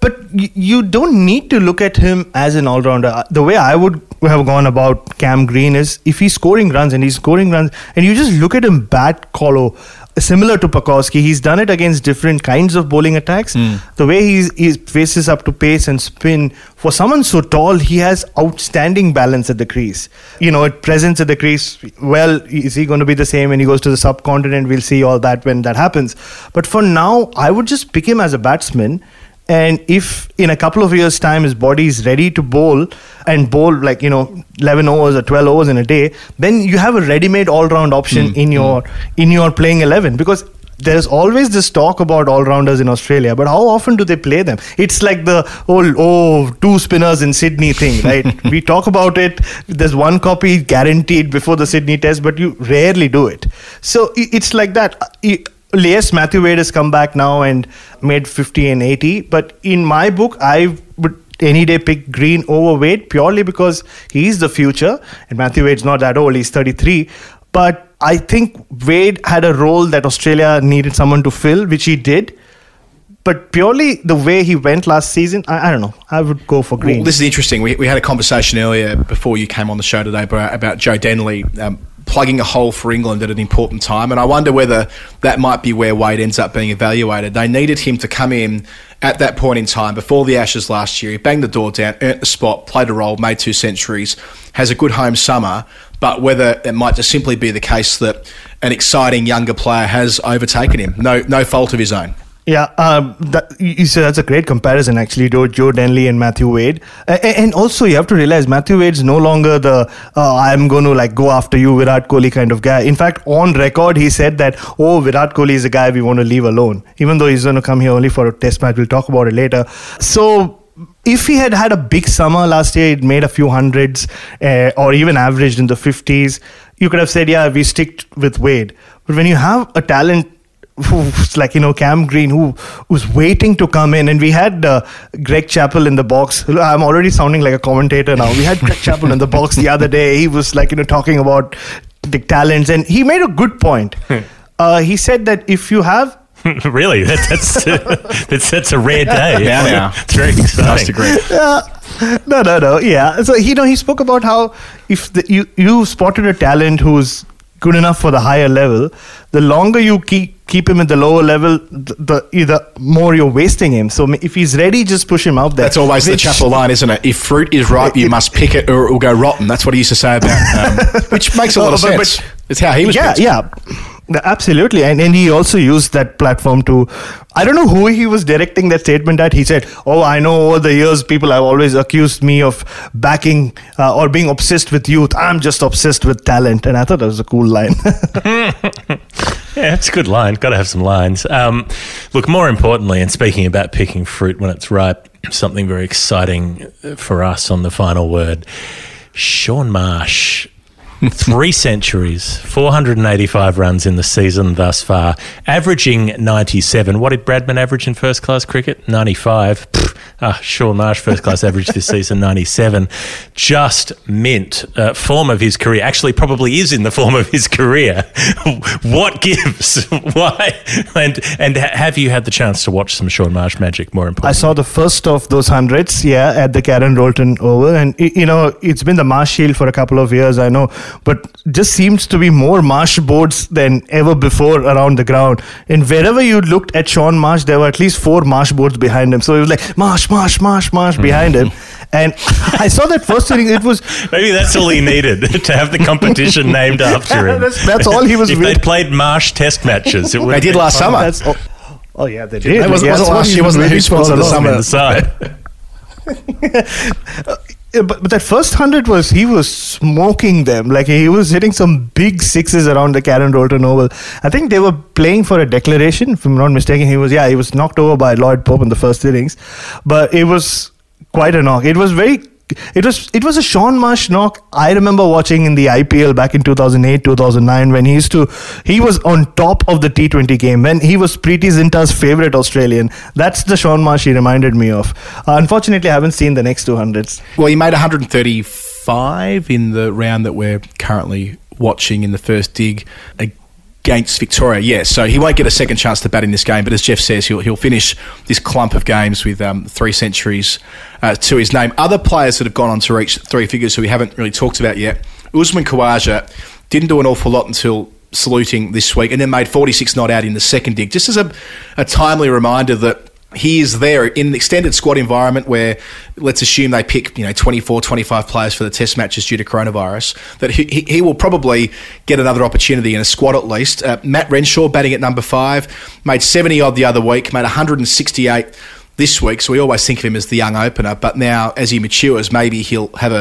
but you don't need to look at him as an all-rounder. The way I would have gone about Cam Green is, if he's scoring runs, and you just look at him bat collar, similar to Pekoski, he's done it against different kinds of bowling attacks. The way he faces up to pace and spin, for someone so tall, he has outstanding balance at the crease. You know, presence at the crease, well, is he going to be the same when he goes to the subcontinent? We'll see all that when that happens. But for now, I would just pick him as a batsman. And if in a couple of years' time his body is ready to bowl 11 overs or 12 overs in a day, then you have a ready-made all-round option in your playing 11. Because there's always this talk about all-rounders in Australia, but how often do they play them? It's like the old, two spinners in Sydney thing, right? We talk about it. There's one copy guaranteed before the Sydney test, but you rarely do it. So it's like that. Yes, Matthew Wade has come back now and made 50 and 80. But in my book, I would any day pick Green over Wade purely because he's the future. And Matthew Wade's not that old. He's 33. But I think Wade had a role that Australia needed someone to fill, which he did. But purely the way he went last season, I don't know. I would go for Green. Well, this is interesting. We had a conversation earlier before you came on the show today about Joe Denly plugging a hole for England at an important time. And I wonder whether that might be where Wade ends up being evaluated. They needed him to come in at that point in time, before the Ashes last year. He banged the door down, earned the spot, played a role, made 2 centuries, has a good home summer. But whether it might just simply be the case that an exciting younger player has overtaken him, no fault of his own. Yeah, so that's a great comparison, actually, to Joe Denly and Matthew Wade. And also, you have to realize Matthew Wade's no longer the I'm going to like go after you, Virat Kohli kind of guy. In fact, on record, he said that, oh, Virat Kohli is a guy we want to leave alone, even though he's going to come here only for a test match. We'll talk about it later. So if he had had a big summer last year, it made a few hundreds or even averaged in the 50s, you could have said, yeah, we stick with Wade. But when you have a talent who's like, you know, Cam Green, who was waiting to come in. And we had Greg Chappell in the box. I'm already sounding like a commentator now. We had Greg Chappell in the box the other day. He was like, you know, talking about the talents. And he made a good point. He said that if you have... Really? That's a rare day. Yeah. It's very exciting. That's No. Yeah. So, you know, he spoke about how if you spotted a talent who's good enough for the higher level, the longer you keep him at the lower level, the more you're wasting him. So if he's ready, just push him out there. That's always the Chappell line, isn't it? If fruit is ripe, you must pick it or it will go rotten. That's what he used to say about, which makes a lot of sense. But it's how he was picked. Yeah, absolutely. And he also used that platform to, I don't know who he was directing that statement at. He said, oh, I know over the years people have always accused me of backing or being obsessed with youth. I'm just obsessed with talent. And I thought that was a cool line. Yeah, it's a good line. Got to have some lines. Look, more importantly, and speaking about picking fruit when it's ripe, something very exciting for us on The Final Word. Sean Marsh, 3 centuries, 485 runs in the season thus far, averaging 97. What did Bradman average in first-class cricket? 95. Sean Marsh, first-class average this season, 97. Just mint. Form of his career. Actually, probably is in the form of his career. What gives? Why? And have you had the chance to watch some Sean Marsh magic, more importantly? I saw the first of those hundreds, yeah, at the Karen Rolton Oval. And, you know, it's been the Marsh Shield for a couple of years, I know. But just seems to be more Marsh boards than ever before around the ground. And wherever you looked at Sean Marsh, there were at least 4 Marsh boards behind him. So it was like, Marsh behind him. And I saw that first inning. It was maybe that's all he needed, to have the competition named after him. That's all he was. If they played Marsh Test matches, it would. They did last summer. Oh yeah, they did. It wasn't last year. Wasn't the who sponsor the summer? But that first 100 was, he was smoking them. Like, he was hitting some big sixes around the Karen Rolton Oval. I think they were playing for a declaration, if I'm not mistaken. He was knocked over by Lloyd Pope in the first innings. But it was quite a knock. It was a Sean Marsh knock I remember watching in the IPL back in 2008, 2009 when he was on top of the T20 game, when he was Preeti Zinta's favourite Australian. That's the Sean Marsh he reminded me of. Unfortunately, I haven't seen the next 200s. Well, he made 135 in the round that we're currently watching in the first dig against Victoria, yes. So he won't get a second chance to bat in this game, but as Jeff says, he'll finish this clump of games with 3 centuries to his name. Other players that have gone on to reach 3 figures who we haven't really talked about yet, Usman Khawaja didn't do an awful lot until saluting this week and then made 46 not out in the second dig. Just as a timely reminder that he is there in the extended squad environment where, let's assume they pick 24, 25 players for the test matches due to coronavirus, that he will probably get another opportunity in a squad at least. Matt Renshaw batting at number 5, made 70-odd the other week, made 168 this week, so we always think of him as the young opener, but now as he matures, maybe he'll have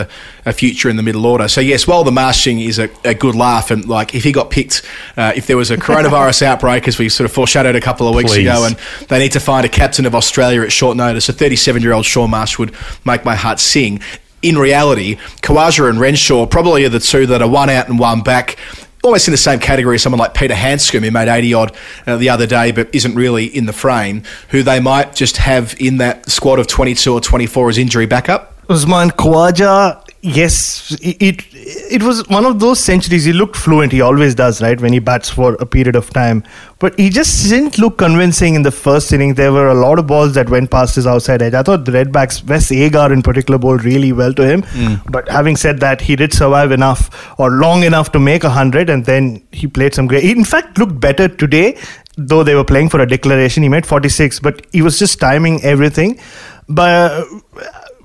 a future in the middle order. So yes, while the marching is a good laugh, and like if he got picked, if there was a coronavirus outbreak, as we sort of foreshadowed a couple of weeks ago, and they need to find a captain of Australia at short notice, a 37-year-old Sean Marsh would make my heart sing. In reality, Khawaja and Renshaw probably are the two that are one out and one back, almost in the same category as someone like Peter Hanscom, who made 80-odd the other day but isn't really in the frame, who they might just have in that squad of 22 or 24 as injury backup. Usman Khawaja, yes, it was one of those centuries. He looked fluent. He always does, right, when he bats for a period of time. But he just didn't look convincing in the first inning. There were a lot of balls that went past his outside edge. I thought the Redbacks, Wes Agar in particular, bowled really well to him. But having said that, he did survive enough or long enough to make 100, and then he played some great... He, in fact, looked better today, though they were playing for a declaration. He made 46, but he was just timing everything. But...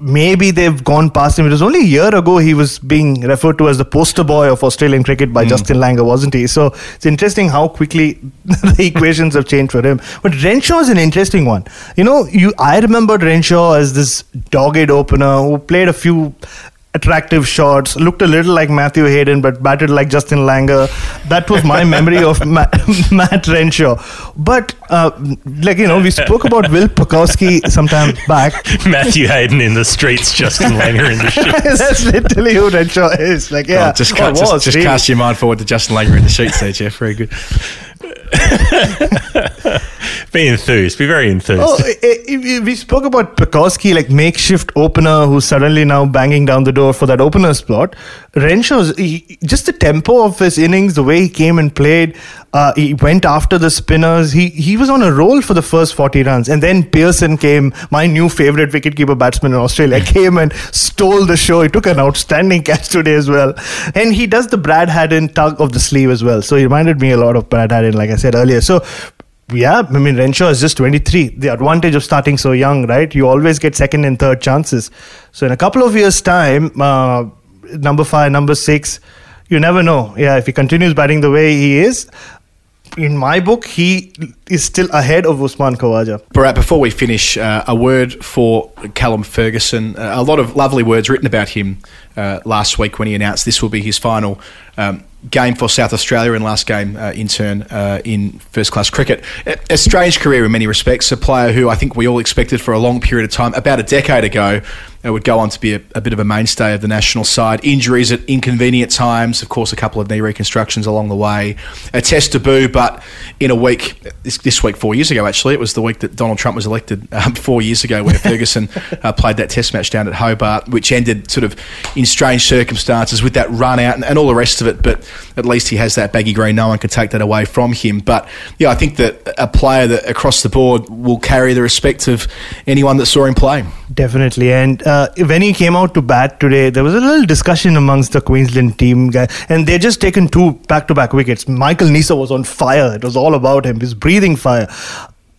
maybe they've gone past him. It was only a year ago he was being referred to as the poster boy of Australian cricket by Justin Langer, wasn't he? So it's interesting how quickly the equations have changed for him. But Renshaw is an interesting one. You know, I remembered Renshaw as this dogged opener who played a few attractive shots, looked a little like Matthew Hayden but batted like Justin Langer. That was my memory of Matt Renshaw. But we spoke about Will Pukowski sometime back. Matthew Hayden in the streets, Justin Langer in the sheets. That's literally who Renshaw is. Like, yeah, oh, just cast your mind forward to Justin Langer in the sheets there, Jeff. Very good. Be very enthused. We spoke about Pukowski, like makeshift opener who's suddenly now banging down the door for that opener spot. Renshaw's just the tempo of his innings, the way he came and played, he went after the spinners. He was on a roll for the first 40 runs, and then Pearson came, my new favourite wicketkeeper batsman in Australia, came and stole the show. He took an outstanding catch today as well, and he does the Brad Haddin tug of the sleeve as well, so he reminded me a lot of Brad Haddin, like I said earlier. So yeah, I mean, Renshaw is just 23. The advantage of starting so young, right? You always get second and third chances. So in a couple of years' time, number 5, number 6, you never know. Yeah, if he continues batting the way he is, in my book, he is still ahead of Usman Khawaja. Bharat, before we finish, a word for Callum Ferguson. A lot of lovely words written about him last week when he announced this will be his final game for South Australia and last game in first-class cricket. A strange career in many respects. A player who I think we all expected for a long period of time, about a decade ago, would go on to be a bit of a mainstay of the national side. Injuries at inconvenient times, of course, a couple of knee reconstructions along the way. A test debut, but in a week, this week 4 years ago actually, it was the week that Donald Trump was elected 4 years ago, where Ferguson played that test match down at Hobart, which ended sort of in strange circumstances with that run out and all the rest of it, but at least he has that baggy green. No one can take that away from him. But yeah, I think that a player that across the board will carry the respect of anyone that saw him play. Definitely. And when he came out to bat today, there was a little discussion amongst the Queensland team guys, and they just taken 2 back-to-back wickets. Michael Nisa was on fire. It was all about him. He was breathing fire.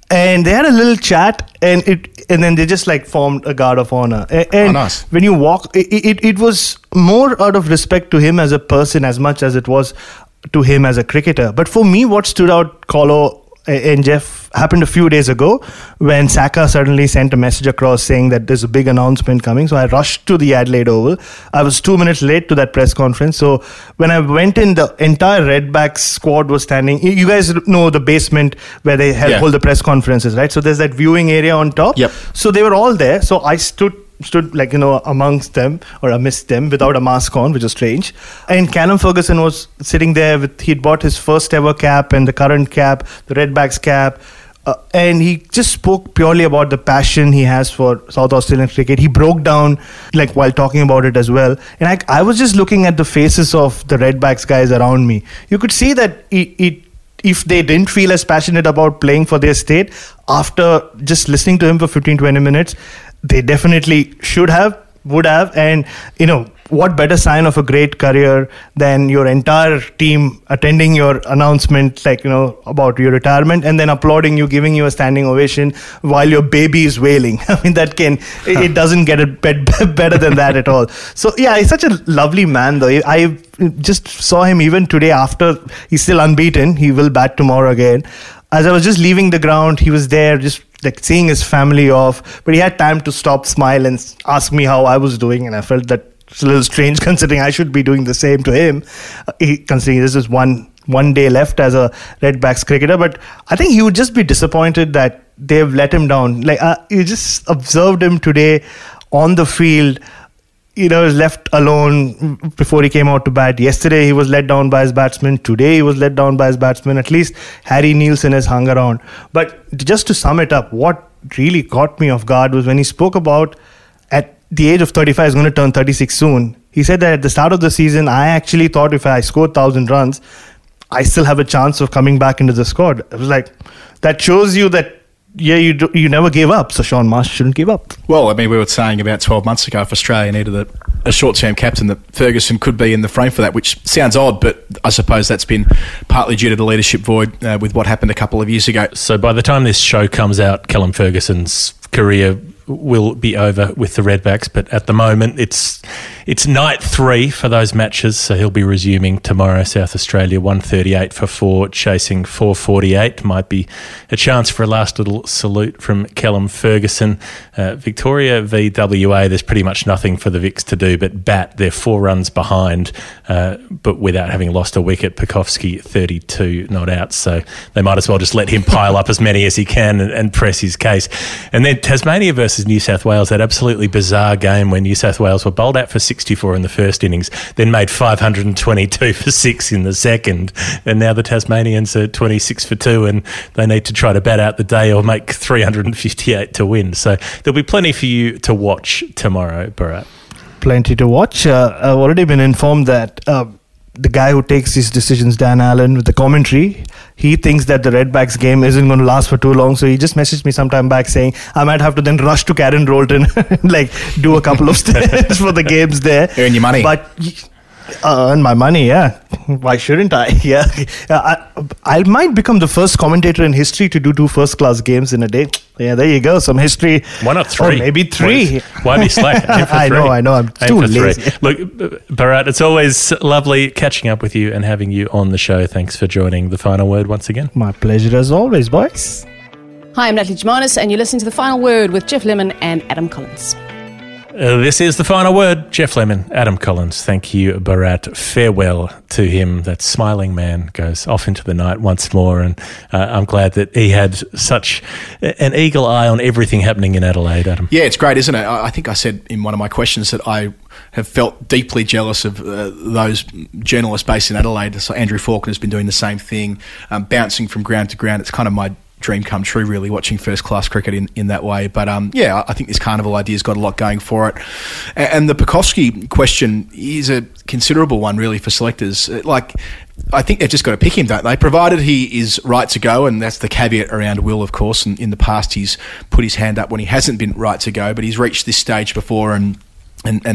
And they had a little chat, and then they just like formed a guard of honor. And nice. When you walk, it was more out of respect to him as a person as much as it was to him as a cricketer. But for me, what stood out, Colo and Jeff, happened a few days ago when Saka suddenly sent a message across saying that there's a big announcement coming. So I rushed to the Adelaide Oval. I was 2 minutes late to that press conference. So when I went in, the entire Redbacks squad was standing. You guys know the basement where they hold the press conferences, right? So there's that viewing area on top. Yep. So they were all there. So I stood like, you know, amongst them or amidst them without a mask on, which is strange. And Callum Ferguson was sitting there with, he'd bought his first ever cap and the current cap, the Redbacks cap. And he just spoke purely about the passion he has for South Australian cricket. He broke down like while talking about it as well. And I was just looking at the faces of the Redbacks guys around me. You could see that if they didn't feel as passionate about playing for their state, after just listening to him for 15-20 minutes, they definitely would have, and you know, what better sign of a great career than your entire team attending your announcement, like, you know, about your retirement, and then applauding you, giving you a standing ovation while your baby is wailing. I mean, it doesn't get it better than that at all. So yeah, he's such a lovely man though. I just saw him even today after, he's still unbeaten. He will bat tomorrow again. As I was just leaving the ground, he was there just like seeing his family off, but he had time to stop, smile, and ask me how I was doing, and I felt that it's a little strange considering I should be doing the same to him, considering this is one day left as a Redbacks cricketer. But I think he would just be disappointed that they've let him down. Like, you just observed him today on the field. You know, he was left alone before he came out to bat. Yesterday, he was let down by his batsman. Today, he was let down by his batsman. At least Harry Nielsen has hung around. But just to sum it up, what really caught me off guard was when he spoke about, at the age of 35, he's going to turn 36 soon. He said that at the start of the season, I actually thought if I scored 1,000 runs, I still have a chance of coming back into the squad. It was like, that shows you that, yeah, you never gave up, so Sean Marsh shouldn't give up. Well, I mean, we were saying about 12 months ago, if Australia needed a short-term captain, that Ferguson could be in the frame for that, which sounds odd, but I suppose that's been partly due to the leadership void with what happened a couple of years ago. So by the time this show comes out, Callum Ferguson's career will be over with the Redbacks, but at the moment it's night three for those matches, so he'll be resuming tomorrow. South Australia 138 for four, chasing 448. Might be a chance for a last little salute from Callum Ferguson. Victoria VWA, there's pretty much nothing for the Vicks to do but bat. They're 4 runs behind, but without having lost a wicket. Pekowski 32 not out, so they might as well just let him pile up as many as he can and press his case. And then Tasmania versus New South Wales, that absolutely bizarre game where New South Wales were bowled out for 64 in the first innings, then made 522 for 6 in the second, and now the Tasmanians are 26 for 2 and they need to try to bat out the day or make 358 to win. So there'll be plenty for you to watch tomorrow, Bharat. Plenty to watch. I've already been informed that the guy who takes these decisions, Dan Allen, with the commentary, he thinks that the Redbacks game isn't going to last for too long, so he just messaged me sometime back saying I might have to then rush to Karen Rolton and like do a couple of stairs for the games there. Earn your money. But earn my money, yeah. Why shouldn't I? Yeah, I might become the first commentator in history to do 2 first-class games in a day. Yeah, there you go. Some history. Why not 3? Or maybe 3. Why be slack? I know. I'm too lazy. Look, Bharat, it's always lovely catching up with you and having you on the show. Thanks for joining The Final Word once again. My pleasure as always, boys. Hi, I'm Natalie Jimonis, and you're listening to The Final Word with Geoff Lemon and Adam Collins. This is The Final Word. Geoff Lemon, Adam Collins. Thank you, Bharat. Farewell to him. That smiling man goes off into the night once more, and I'm glad that he had such an eagle eye on everything happening in Adelaide, Adam. Yeah, it's great, isn't it? I think I said in one of my questions that I have felt deeply jealous of those journalists based in Adelaide. So Andrew Faulkner's been doing the same thing, bouncing from ground to ground. It's kind of my dream come true, really, watching first class cricket in that way. But yeah, I think this carnival idea's got a lot going for it, and the Pekowski question is a considerable one, really, for selectors. Like, I think they've just got to pick him, don't they? Provided he is right to go, and that's the caveat around Will, of course. And in the past, he's put his hand up when he hasn't been right to go, but he's reached this stage before and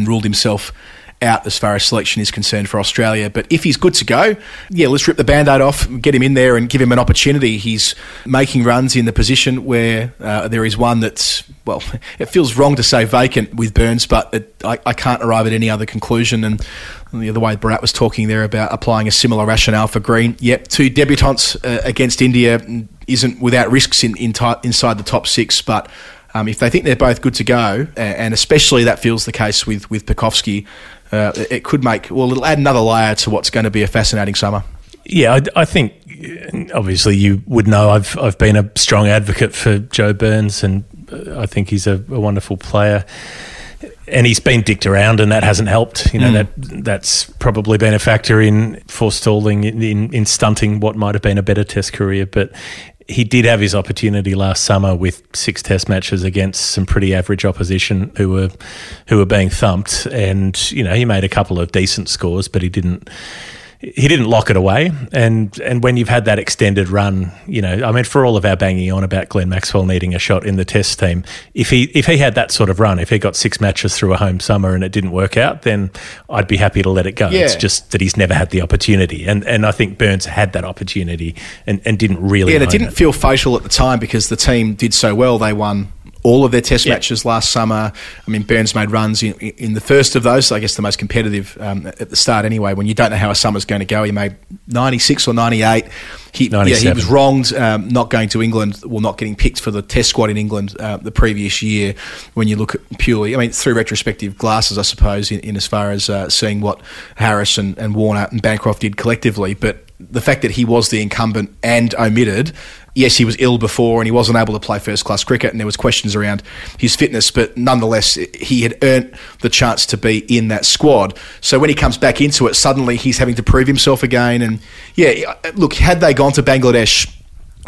ruled himself out as far as selection is concerned for Australia. But if he's good to go, yeah, let's rip the Band-Aid off, get him in there and give him an opportunity. He's making runs in the position where there is one that's, well, it feels wrong to say vacant with Burns, but I can't arrive at any other conclusion. And the way Bharat was talking there about applying a similar rationale for Green, yep, 2 debutantes against India isn't without risks inside the top 6, but if they think they're both good to go, and especially that feels the case with Pekowski, it could make, well, it'll add another layer to what's going to be a fascinating summer. Yeah, I think obviously you would know I've been a strong advocate for Joe Burns, and I think he's a wonderful player. And he's been dicked around, and that hasn't helped. You know, that's probably been a factor in forestalling, in stunting what might have been a better Test career. But he did have his opportunity last summer with 6 Test matches against some pretty average opposition who were being thumped, and you know, he made a couple of decent scores, but he didn't lock it away. And when you've had that extended run, you know, I mean, for all of our banging on about Glenn Maxwell needing a shot in the Test team, if he had that sort of run, if he got 6 matches through a home summer and it didn't work out, then I'd be happy to let it go. Yeah. It's just that he's never had the opportunity. And I think Burns had that opportunity and didn't really. Yeah, and it didn't feel fatal at the time because the team did so well. They won all of their Test matches last summer. I mean, Burns made runs in the first of those, so I guess the most competitive at the start anyway, when you don't know how a summer's going to go. He made 96 or 98. He was wronged not going to England, well, not getting picked for the Test squad in England the previous year, when you look at purely, I mean, through retrospective glasses, I suppose, in as far as seeing what Harris and Warner and Bancroft did collectively. But the fact that he was the incumbent and omitted, yes, he was ill before and he wasn't able to play first-class cricket and there was questions around his fitness, but nonetheless, he had earned the chance to be in that squad. So when he comes back into it, suddenly he's having to prove himself again. And yeah, look, had they gone to Bangladesh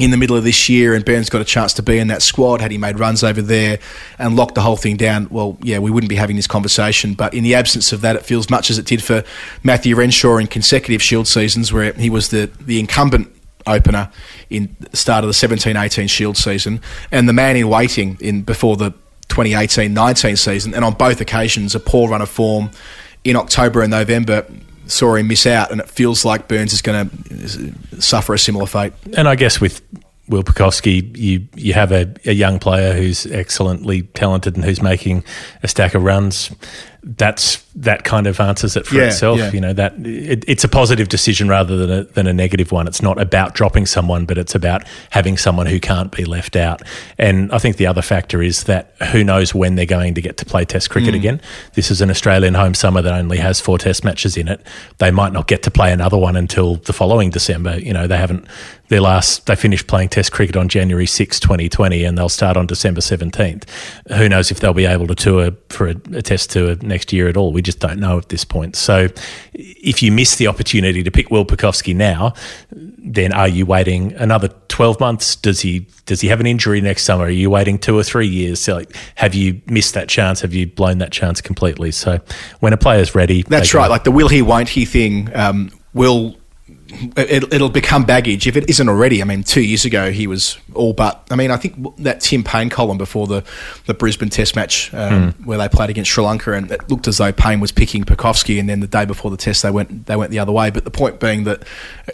in the middle of this year and Burns got a chance to be in that squad, had he made runs over there and locked the whole thing down, well, yeah, we wouldn't be having this conversation. But in the absence of that, it feels much as it did for Matthew Renshaw in consecutive Shield seasons where he was the incumbent opener in the start of the 17-18 Shield season and the man in waiting in before the 2018-19 season. And on both occasions, a poor run of form in October and November saw him miss out, and it feels like Burns is going to suffer a similar fate. And I guess with Will Pekoski, you have a young player who's excellently talented and who's making a stack of runs. That kind of answers it for itself. Yeah. You know, that it's a positive decision rather than a negative one. It's not about dropping someone, but it's about having someone who can't be left out. And I think the other factor is that who knows when they're going to get to play Test cricket again. This is an Australian home summer that only has 4 Test matches in it. They might not get to play another one until the following December. You know, they finished playing Test cricket on January 6, 2020, and they'll start on December 17th. Who knows if they'll be able to tour for a Test tour next year at all. We just don't know at this point. So if you miss the opportunity to pick Will Pekoski now, then are you waiting another 12 months? Does he have an injury next summer? Are you waiting 2 or 3 years? So have you missed that chance? Have you blown that chance completely? So when a player's ready... That's right. Like the will he, won't he thing will... It'll become baggage if it isn't already. I mean, 2 years ago he was all but... I mean, I think that Tim Payne column before the Brisbane Test match where they played against Sri Lanka, and it looked as though Payne was picking Pekoski, and then the day before the Test they went the other way. But the point being that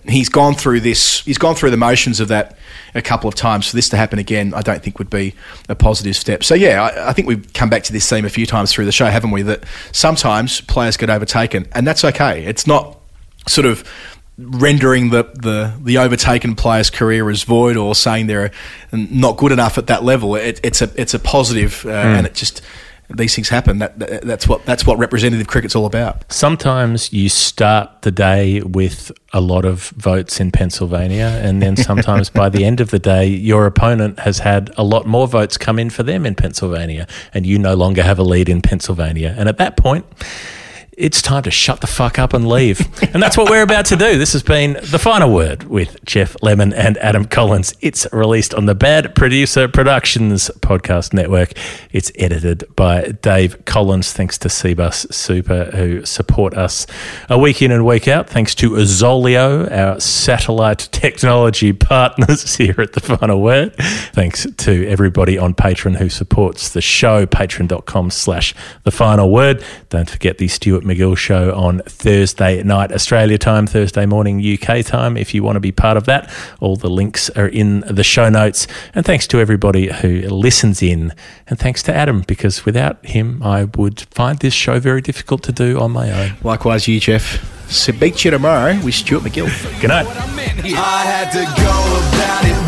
he's gone through the motions of that a couple of times. For this to happen again, I don't think would be a positive step. So yeah, I think we've come back to this theme a few times through the show, haven't we? That sometimes players get overtaken, and that's okay. It's not sort of rendering the overtaken player's career as void or saying they're not good enough at that level. It's a positive, and it just... these things happen. That's what representative cricket's all about. Sometimes you start the day with a lot of votes in Pennsylvania, and then sometimes by the end of the day your opponent has had a lot more votes come in for them in Pennsylvania, and you no longer have a lead in Pennsylvania, and at that point it's time to shut the fuck up and leave. And that's what we're about to do. This has been The Final Word with Jeff Lemon and Adam Collins. It's released on the Bad Producer Productions podcast network. It's edited by Dave Collins. Thanks to Cbus Super, who support us a week in and week out. Thanks to Azolio, our satellite technology partners here at The Final Word. Thanks to everybody on Patreon who supports the show, patreon.com/thefinalword. Don't forget the Stuart MacGill show on Thursday night Australia time, Thursday morning UK time, if you want to be part of that. All the links are in the show notes. And thanks to everybody who listens in, and thanks to Adam, because without him I would find this show very difficult to do on my own. Likewise you, Jeff. Speak to you tomorrow with Stuart MacGill. Good night. I had to go about it.